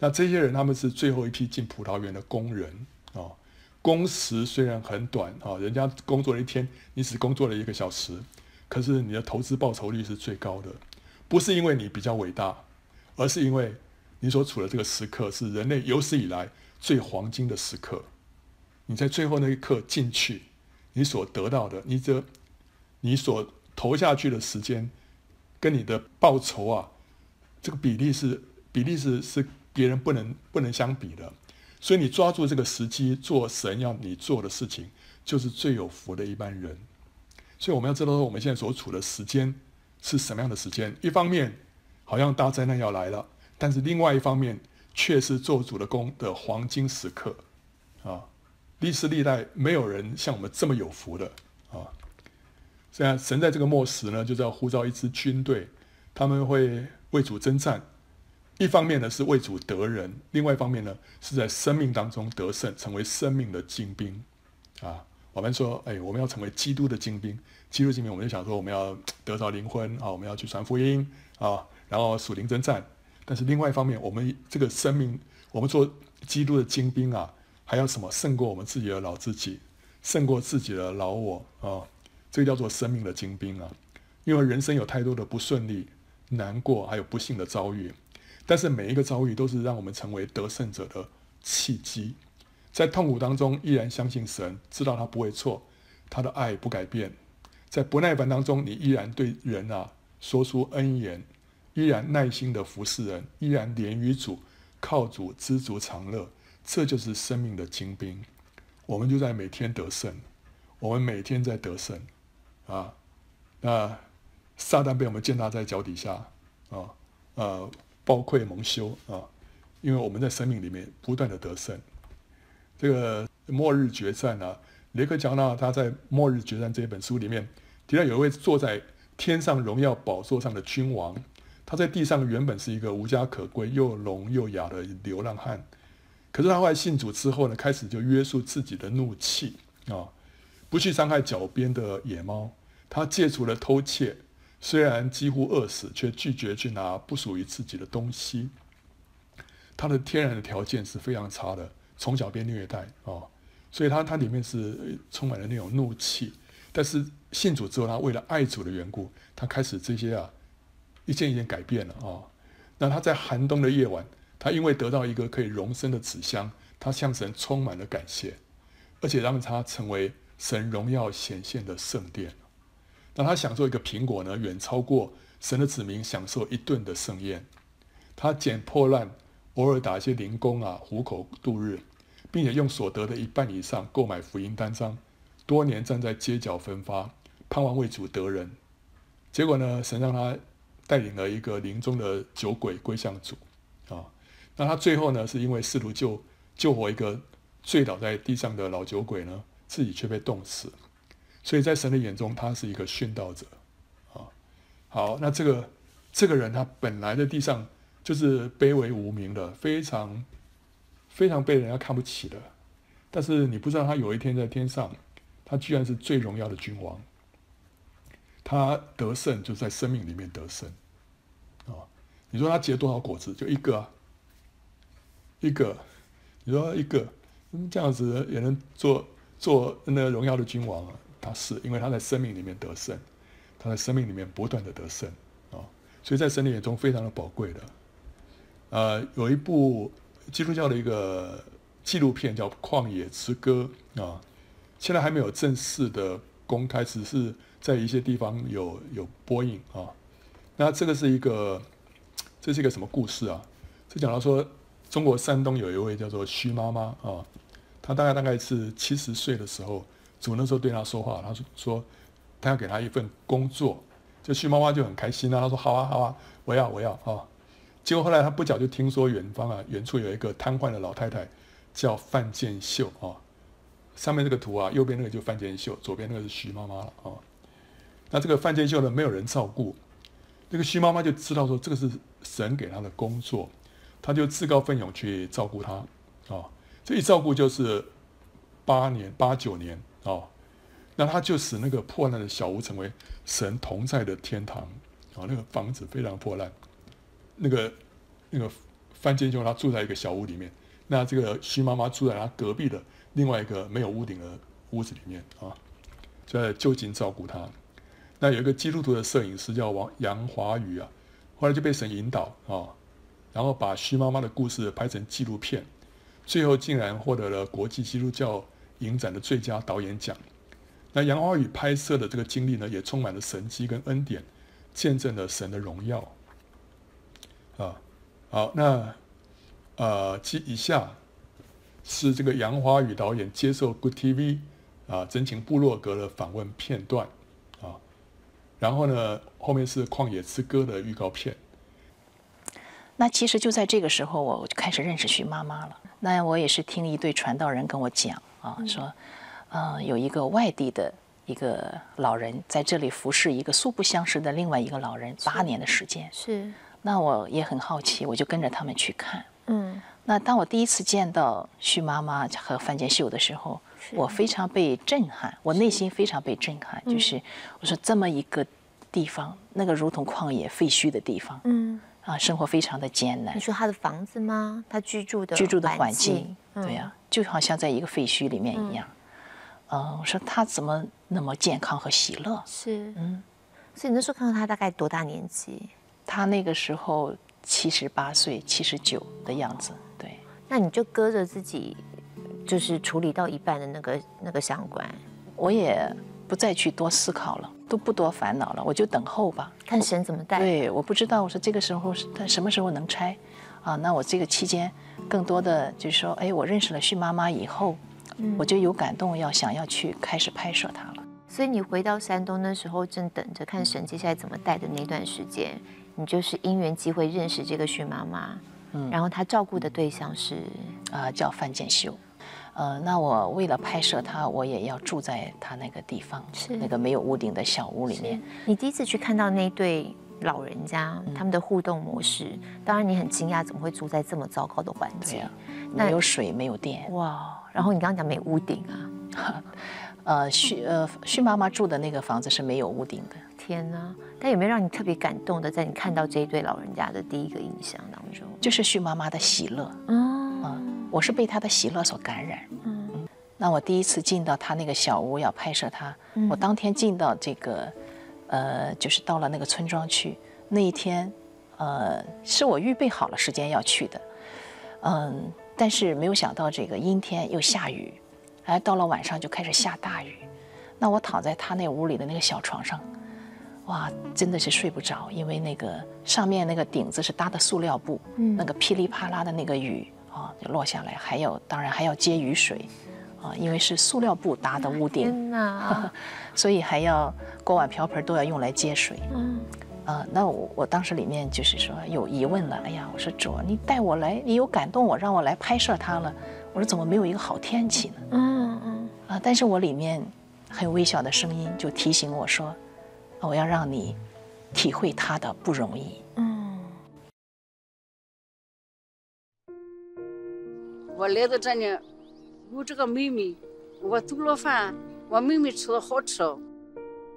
那这些人他们是最后一批进葡萄园的工人啊，工时虽然很短啊，人家工作了一天，你只工作了一个小时，可是你的投资报酬率是最高的，不是因为你比较伟大，而是因为你所处的这个时刻是人类有史以来最黄金的时刻，你在最后那一刻进去。你所得到的，你这你所投下去的时间跟你的报酬啊，这个比例是比例是是别人不能不能相比的。所以你抓住这个时机做神要你做的事情，就是最有福的一般人。所以我们要知道说，我们现在所处的时间是什么样的时间。一方面好像大灾难要来了，但是另外一方面却是做主的工的黄金时刻啊。历史历代没有人像我们这么有福的啊！现在神在这个末时呢，就是要呼召一支军队，他们会为主征战。一方面呢是为主得人，另外一方面呢是在生命当中得胜，成为生命的精兵啊！我们说，哎，我们要成为基督的精兵，基督精兵，我们就想说我们要得着灵魂啊，我们要去传福音啊，然后属灵征战。但是另外一方面，我们这个生命，我们做基督的精兵啊。还要什么胜过我们自己的老自己，胜过自己的老我啊！这个叫做生命的精兵啊！因为人生有太多的不顺利、难过，还有不幸的遭遇，但是每一个遭遇都是让我们成为得胜者的契机。在痛苦当中，依然相信神，知道他不会错，他的爱不改变。在不耐烦当中，你依然对人啊说出恩言，依然耐心的服侍人，依然连于主，靠主知足常乐。这就是生命的精兵，我们就在每天得胜，我们每天在得胜啊！那撒旦被我们践踏在脚底下啊，呃，暴溃蒙羞啊！因为我们在生命里面不断的得胜。这个末日决战啊，雷克乔纳他在《末日决战》这本书里面提到，有一位坐在天上荣耀宝座上的君王，他在地上原本是一个无家可归、又聋又哑的流浪汉。可是他后来信主之后呢，开始就约束自己的怒气啊，不去伤害脚边的野猫。他戒除了偷窃，虽然几乎饿死，却拒绝去拿不属于自己的东西。他的天然的条件是非常差的，从小被虐待啊，所以他他里面是充满了那种怒气。但是信主之后，他为了爱主的缘故，他开始这些啊一件一件改变了啊。那他在寒冬的夜晚，他因为得到一个可以容身的纸箱，他向神充满了感谢，而且让他成为神荣耀显现的圣殿。那他享受一个苹果呢，远超过神的子民享受一顿的盛宴。他捡破烂，偶尔打一些零工啊，糊口度日，并且用所得的一半以上购买福音单张，多年站在街角分发，盼望为主得人。结果呢，神让他带领了一个临终的酒鬼归向主啊。那他最后呢，是因为试图救救活一个醉倒在地上的老酒鬼呢，自己却被冻死。所以在神的眼中，他是一个殉道者啊。好，那这个这个人他本来在地上就是卑微无名的，非常非常被人家看不起的。但是你不知道，他有一天在天上，他居然是最荣耀的君王。他得胜就在生命里面得胜啊！你说他结多少果子？就一个啊，一个。你说一个，这样子也能做做那荣耀的君王啊？他是，因为他在生命里面得胜，他在生命里面不断的得胜啊！所以在神的眼中非常的宝贵的。呃，有一部基督教的一个纪录片叫《旷野之歌》啊，现在还没有正式的公开，只是在一些地方有有播映啊。那这个是一个，这是一个什么故事啊？这讲到说，中国山东有一位叫做徐妈妈啊，她大概大概是七十岁的时候，主那时候对她说话，她说说，她要给她一份工作，就徐妈妈就很开心啊，她说好啊好啊，我要我要啊。结果后来她不久就听说远方啊，远处有一个瘫痪的老太太，叫范建秀啊。上面这个图啊，右边那个就范建秀，左边那个是徐妈妈了啊。那这个范建秀呢，没有人照顾，那个徐妈妈就知道说这个是神给她的工作，她就自告奋勇去照顾她啊。这一照顾就是八年八九年啊，那她就使那个破烂的小屋成为神同在的天堂啊。那个房子非常破烂，那个那个范建秀她住在一个小屋里面，那这个徐妈妈住在她隔壁的另外一个没有屋顶的屋子里面啊，就在就近照顾她。那有一个基督徒的摄影师叫杨华宇啊，后来就被神引导啊，然后把徐妈妈的故事拍成纪录片，最后竟然获得了国际基督教影展的最佳导演奖。那杨华宇拍摄的这个经历呢，也充满了神迹跟恩典，见证了神的荣耀啊。好，那呃，接以下是这个杨华宇导演接受 Good T V 啊真情部落格的访问片段。然后呢，后面是《旷野之歌》的预告片。那其实就在这个时候，我就开始认识徐妈妈了。那我也是听一对传道人跟我讲啊，说，呃，有一个外地的一个老人在这里服侍一个素不相识的另外一个老人八年的时间。是。那我也很好奇，我就跟着他们去看。嗯。那当我第一次见到徐妈妈和范建秀的时候，我非常被震撼，我内心非常被震撼，就是我说这么一个地方，那个如同旷野废墟的地方，嗯啊，生活非常的艰难。你说他的房子吗？他居住的居住的环境，对呀，就好像在一个废墟里面一样。嗯，我说他怎么那么健康和喜乐？是，嗯，所以你那时候看到他大概多大年纪？他那个时候七十八岁、七十九的样子，对。那你就搁着自己。就是处理到一半的那个那个相关，我也不再去多思考了，都不多烦恼了，我就等候吧，看神怎么带。对，我不知道，我说这个时候他什么时候能拆，啊，那我这个期间更多的就是说，哎，我认识了徐妈妈以后，嗯、我就有感动，要想要去开始拍摄她了。所以你回到山东那时候，正等着看神接下来怎么带的那段时间，你就是因缘机会认识这个徐妈妈，嗯，然后她照顾的对象是啊、呃，叫范建秀。呃，那我为了拍摄他，我也要住在他那个地方，那个没有屋顶的小屋里面。你第一次去看到那对老人家、嗯、他们的互动模式，当然你很惊讶，怎么会住在这么糟糕的环境？对啊，没有水，没有电。哇！然后你刚刚讲没屋顶啊？呃，徐呃徐妈妈住的那个房子是没有屋顶的。天哪！但有没有让你特别感动的，在你看到这一对老人家的第一个印象当中？就是徐妈妈的喜乐。嗯。嗯，我是被他的喜乐所感染。嗯，那我第一次进到他那个小屋要拍摄他，嗯、我当天进到这个，呃，就是到了那个村庄去。那一天，啊、呃，是我预备好了时间要去的，嗯，但是没有想到这个阴天又下雨，哎，到了晚上就开始下大雨，那我躺在他那屋里的那个小床上，哇，真的是睡不着，因为那个上面那个顶子是搭的塑料布，嗯、那个噼里啪啦的那个雨啊就落下来，还有当然还要接雨水。 啊，因为是塑料布搭的屋顶，天哪，所以还要锅碗瓢盆都要用来接水。嗯，啊，那我我当时里面就是说有疑问了，哎呀，我说主，你带我来，你有感动我，让我来拍摄它了，我说怎么没有一个好天气呢？嗯嗯，啊，但是我里面很微小的声音就提醒我说，我要让你体会它的不容易。嗯。 我来到这里。 有这个妹妹，我做了饭，我妹妹吃的好吃。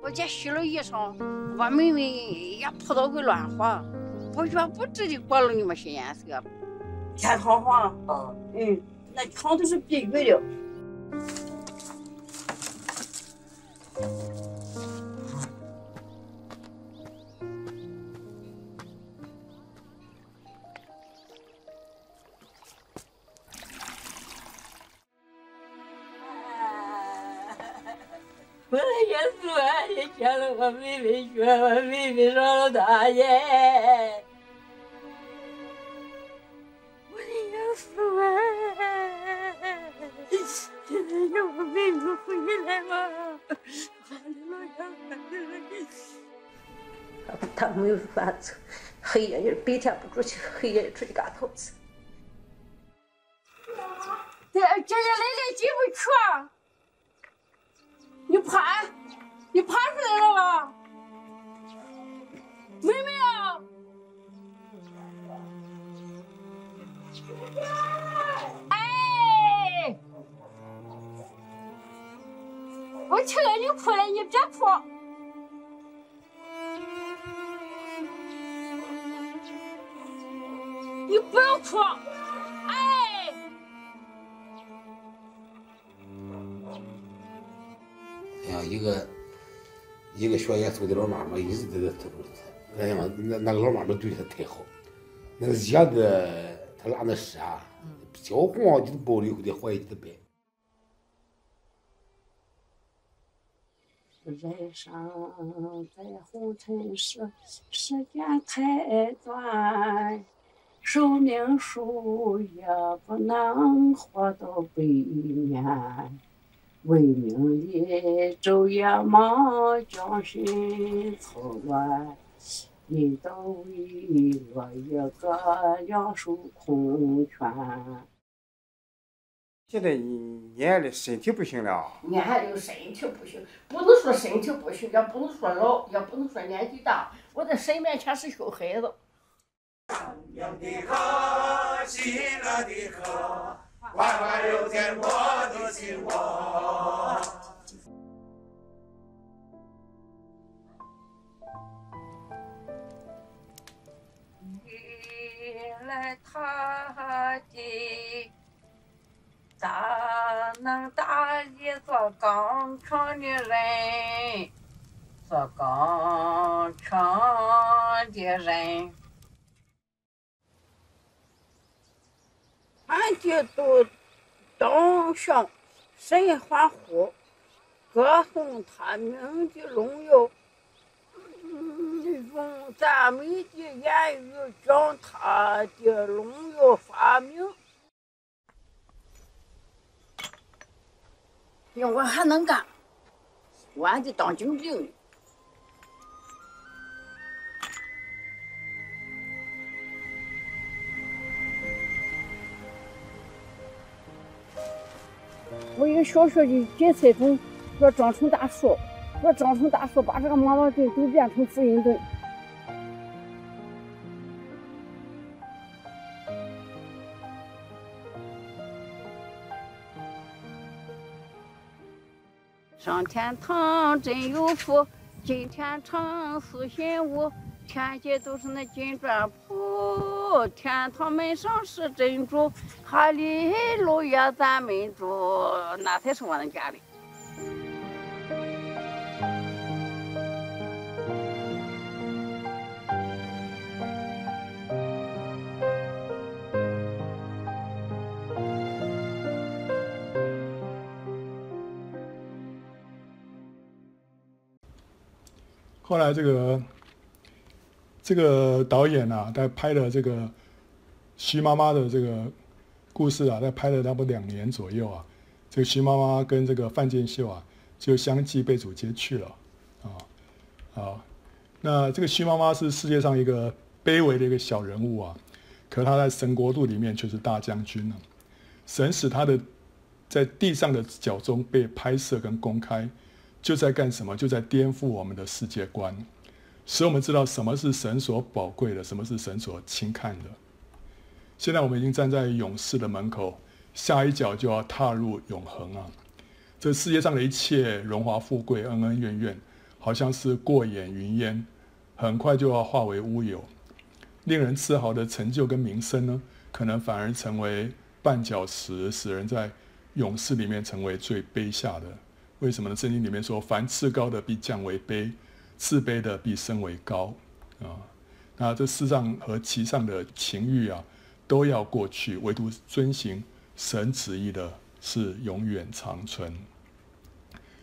我家洗了衣裳，我妹妹也跑到个乱晃。我觉不知的过了你们些颜色，天堂黄啊，嗯，那床都是碧玉的。我妹妹学，我妹妹上了大学。我的杨思文，现在让我妹妹回来吧。他没有饭吃，黑夜也白天不出去，黑夜出去赶桃子。这这也来得及不去？你爬。 你爬出来了吗，妹妹啊！哎，我听见你哭了，你别哭。你不要哭，哎。 哎呀，一个。 一个学野猪的老妈妈一直对她，哎呀妈，那那个老妈妈对她太好。那个叶子，她拿那丝啊，小黄就是包里头的黄的白。人生在红尘世，时间太短，寿命数也不能活到百年。 为名利，昼夜忙，将心操乱。人到为落叶各两手空拳。现在你年的身体不行了。年的身体不行，不能说身体不行，也不能说老，也不能说年纪大。我在身边全是小孩子。赢的好，喜乐的好。 花花有天，我都心窝。你来他的，咋能打理做工程的人？做工程的人。 俺爹都当上神欢呼，歌颂他名的荣耀，用赞美的言语讲他的荣耀发明。呀，我还能干，我还得当军兵呢。 我一个小小的芥菜种，要长成大树，要长成大树，把这个妈妈墩都变成福音墩。上天堂真有福，今天常思心无，天界都是那金砖铺，天堂门上是珍珠，哈利路亚赞美主，那才是我的家里。后来这个这个导演啊，他拍了这个徐妈妈的这个故事啊，他拍了差不多两年左右啊，这个徐妈妈跟这个范建秀啊，就相继被主接去了啊啊。那这个徐妈妈是世界上一个卑微的一个小人物啊，可她在神国度里面却是大将军啊。神使她的在地上的脚踪被拍摄跟公开，就在干什么？就在颠覆我们的世界观，使我们知道什么是神所宝贵的，什么是神所轻看的。现在我们已经站在勇士的门口，下一脚就要踏入永恒啊！这世界上的一切荣华富贵、恩恩怨怨，好像是过眼云烟，很快就要化为乌有。令人自豪的成就跟名声呢，可能反而成为绊脚石，使人在勇士里面成为最卑下的。为什么呢？圣经里面说，凡自高的必降为卑，自卑的必升为高啊！那这世上和其上的情欲啊，都要过去，唯独遵行神旨意的是永远长存。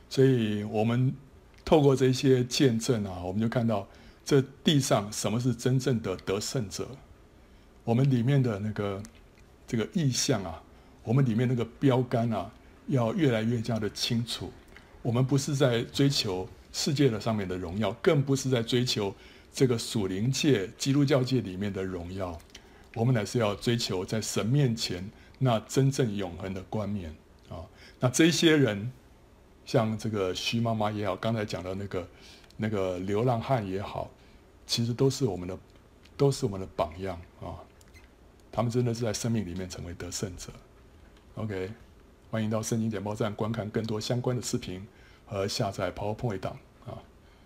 所以我们透过这些见证啊，我们就看到这地上什么是真正的得胜者。我们里面的那个这个意象啊，我们里面那个标杆啊，要越来越加的清楚。我们不是在追求世界的上面的荣耀，更不是在追求这个属灵界、基督教界里面的荣耀。我们乃是要追求在神面前那真正永恒的冠冕啊！那这些人，像这个徐妈妈也好，刚才讲的那个那个流浪汉也好，其实都是我们的，都是我们的榜样啊！他们真的是在生命里面成为得胜者。OK， 欢迎到圣经简报站观看更多相关的视频和下载 PowerPoint 档。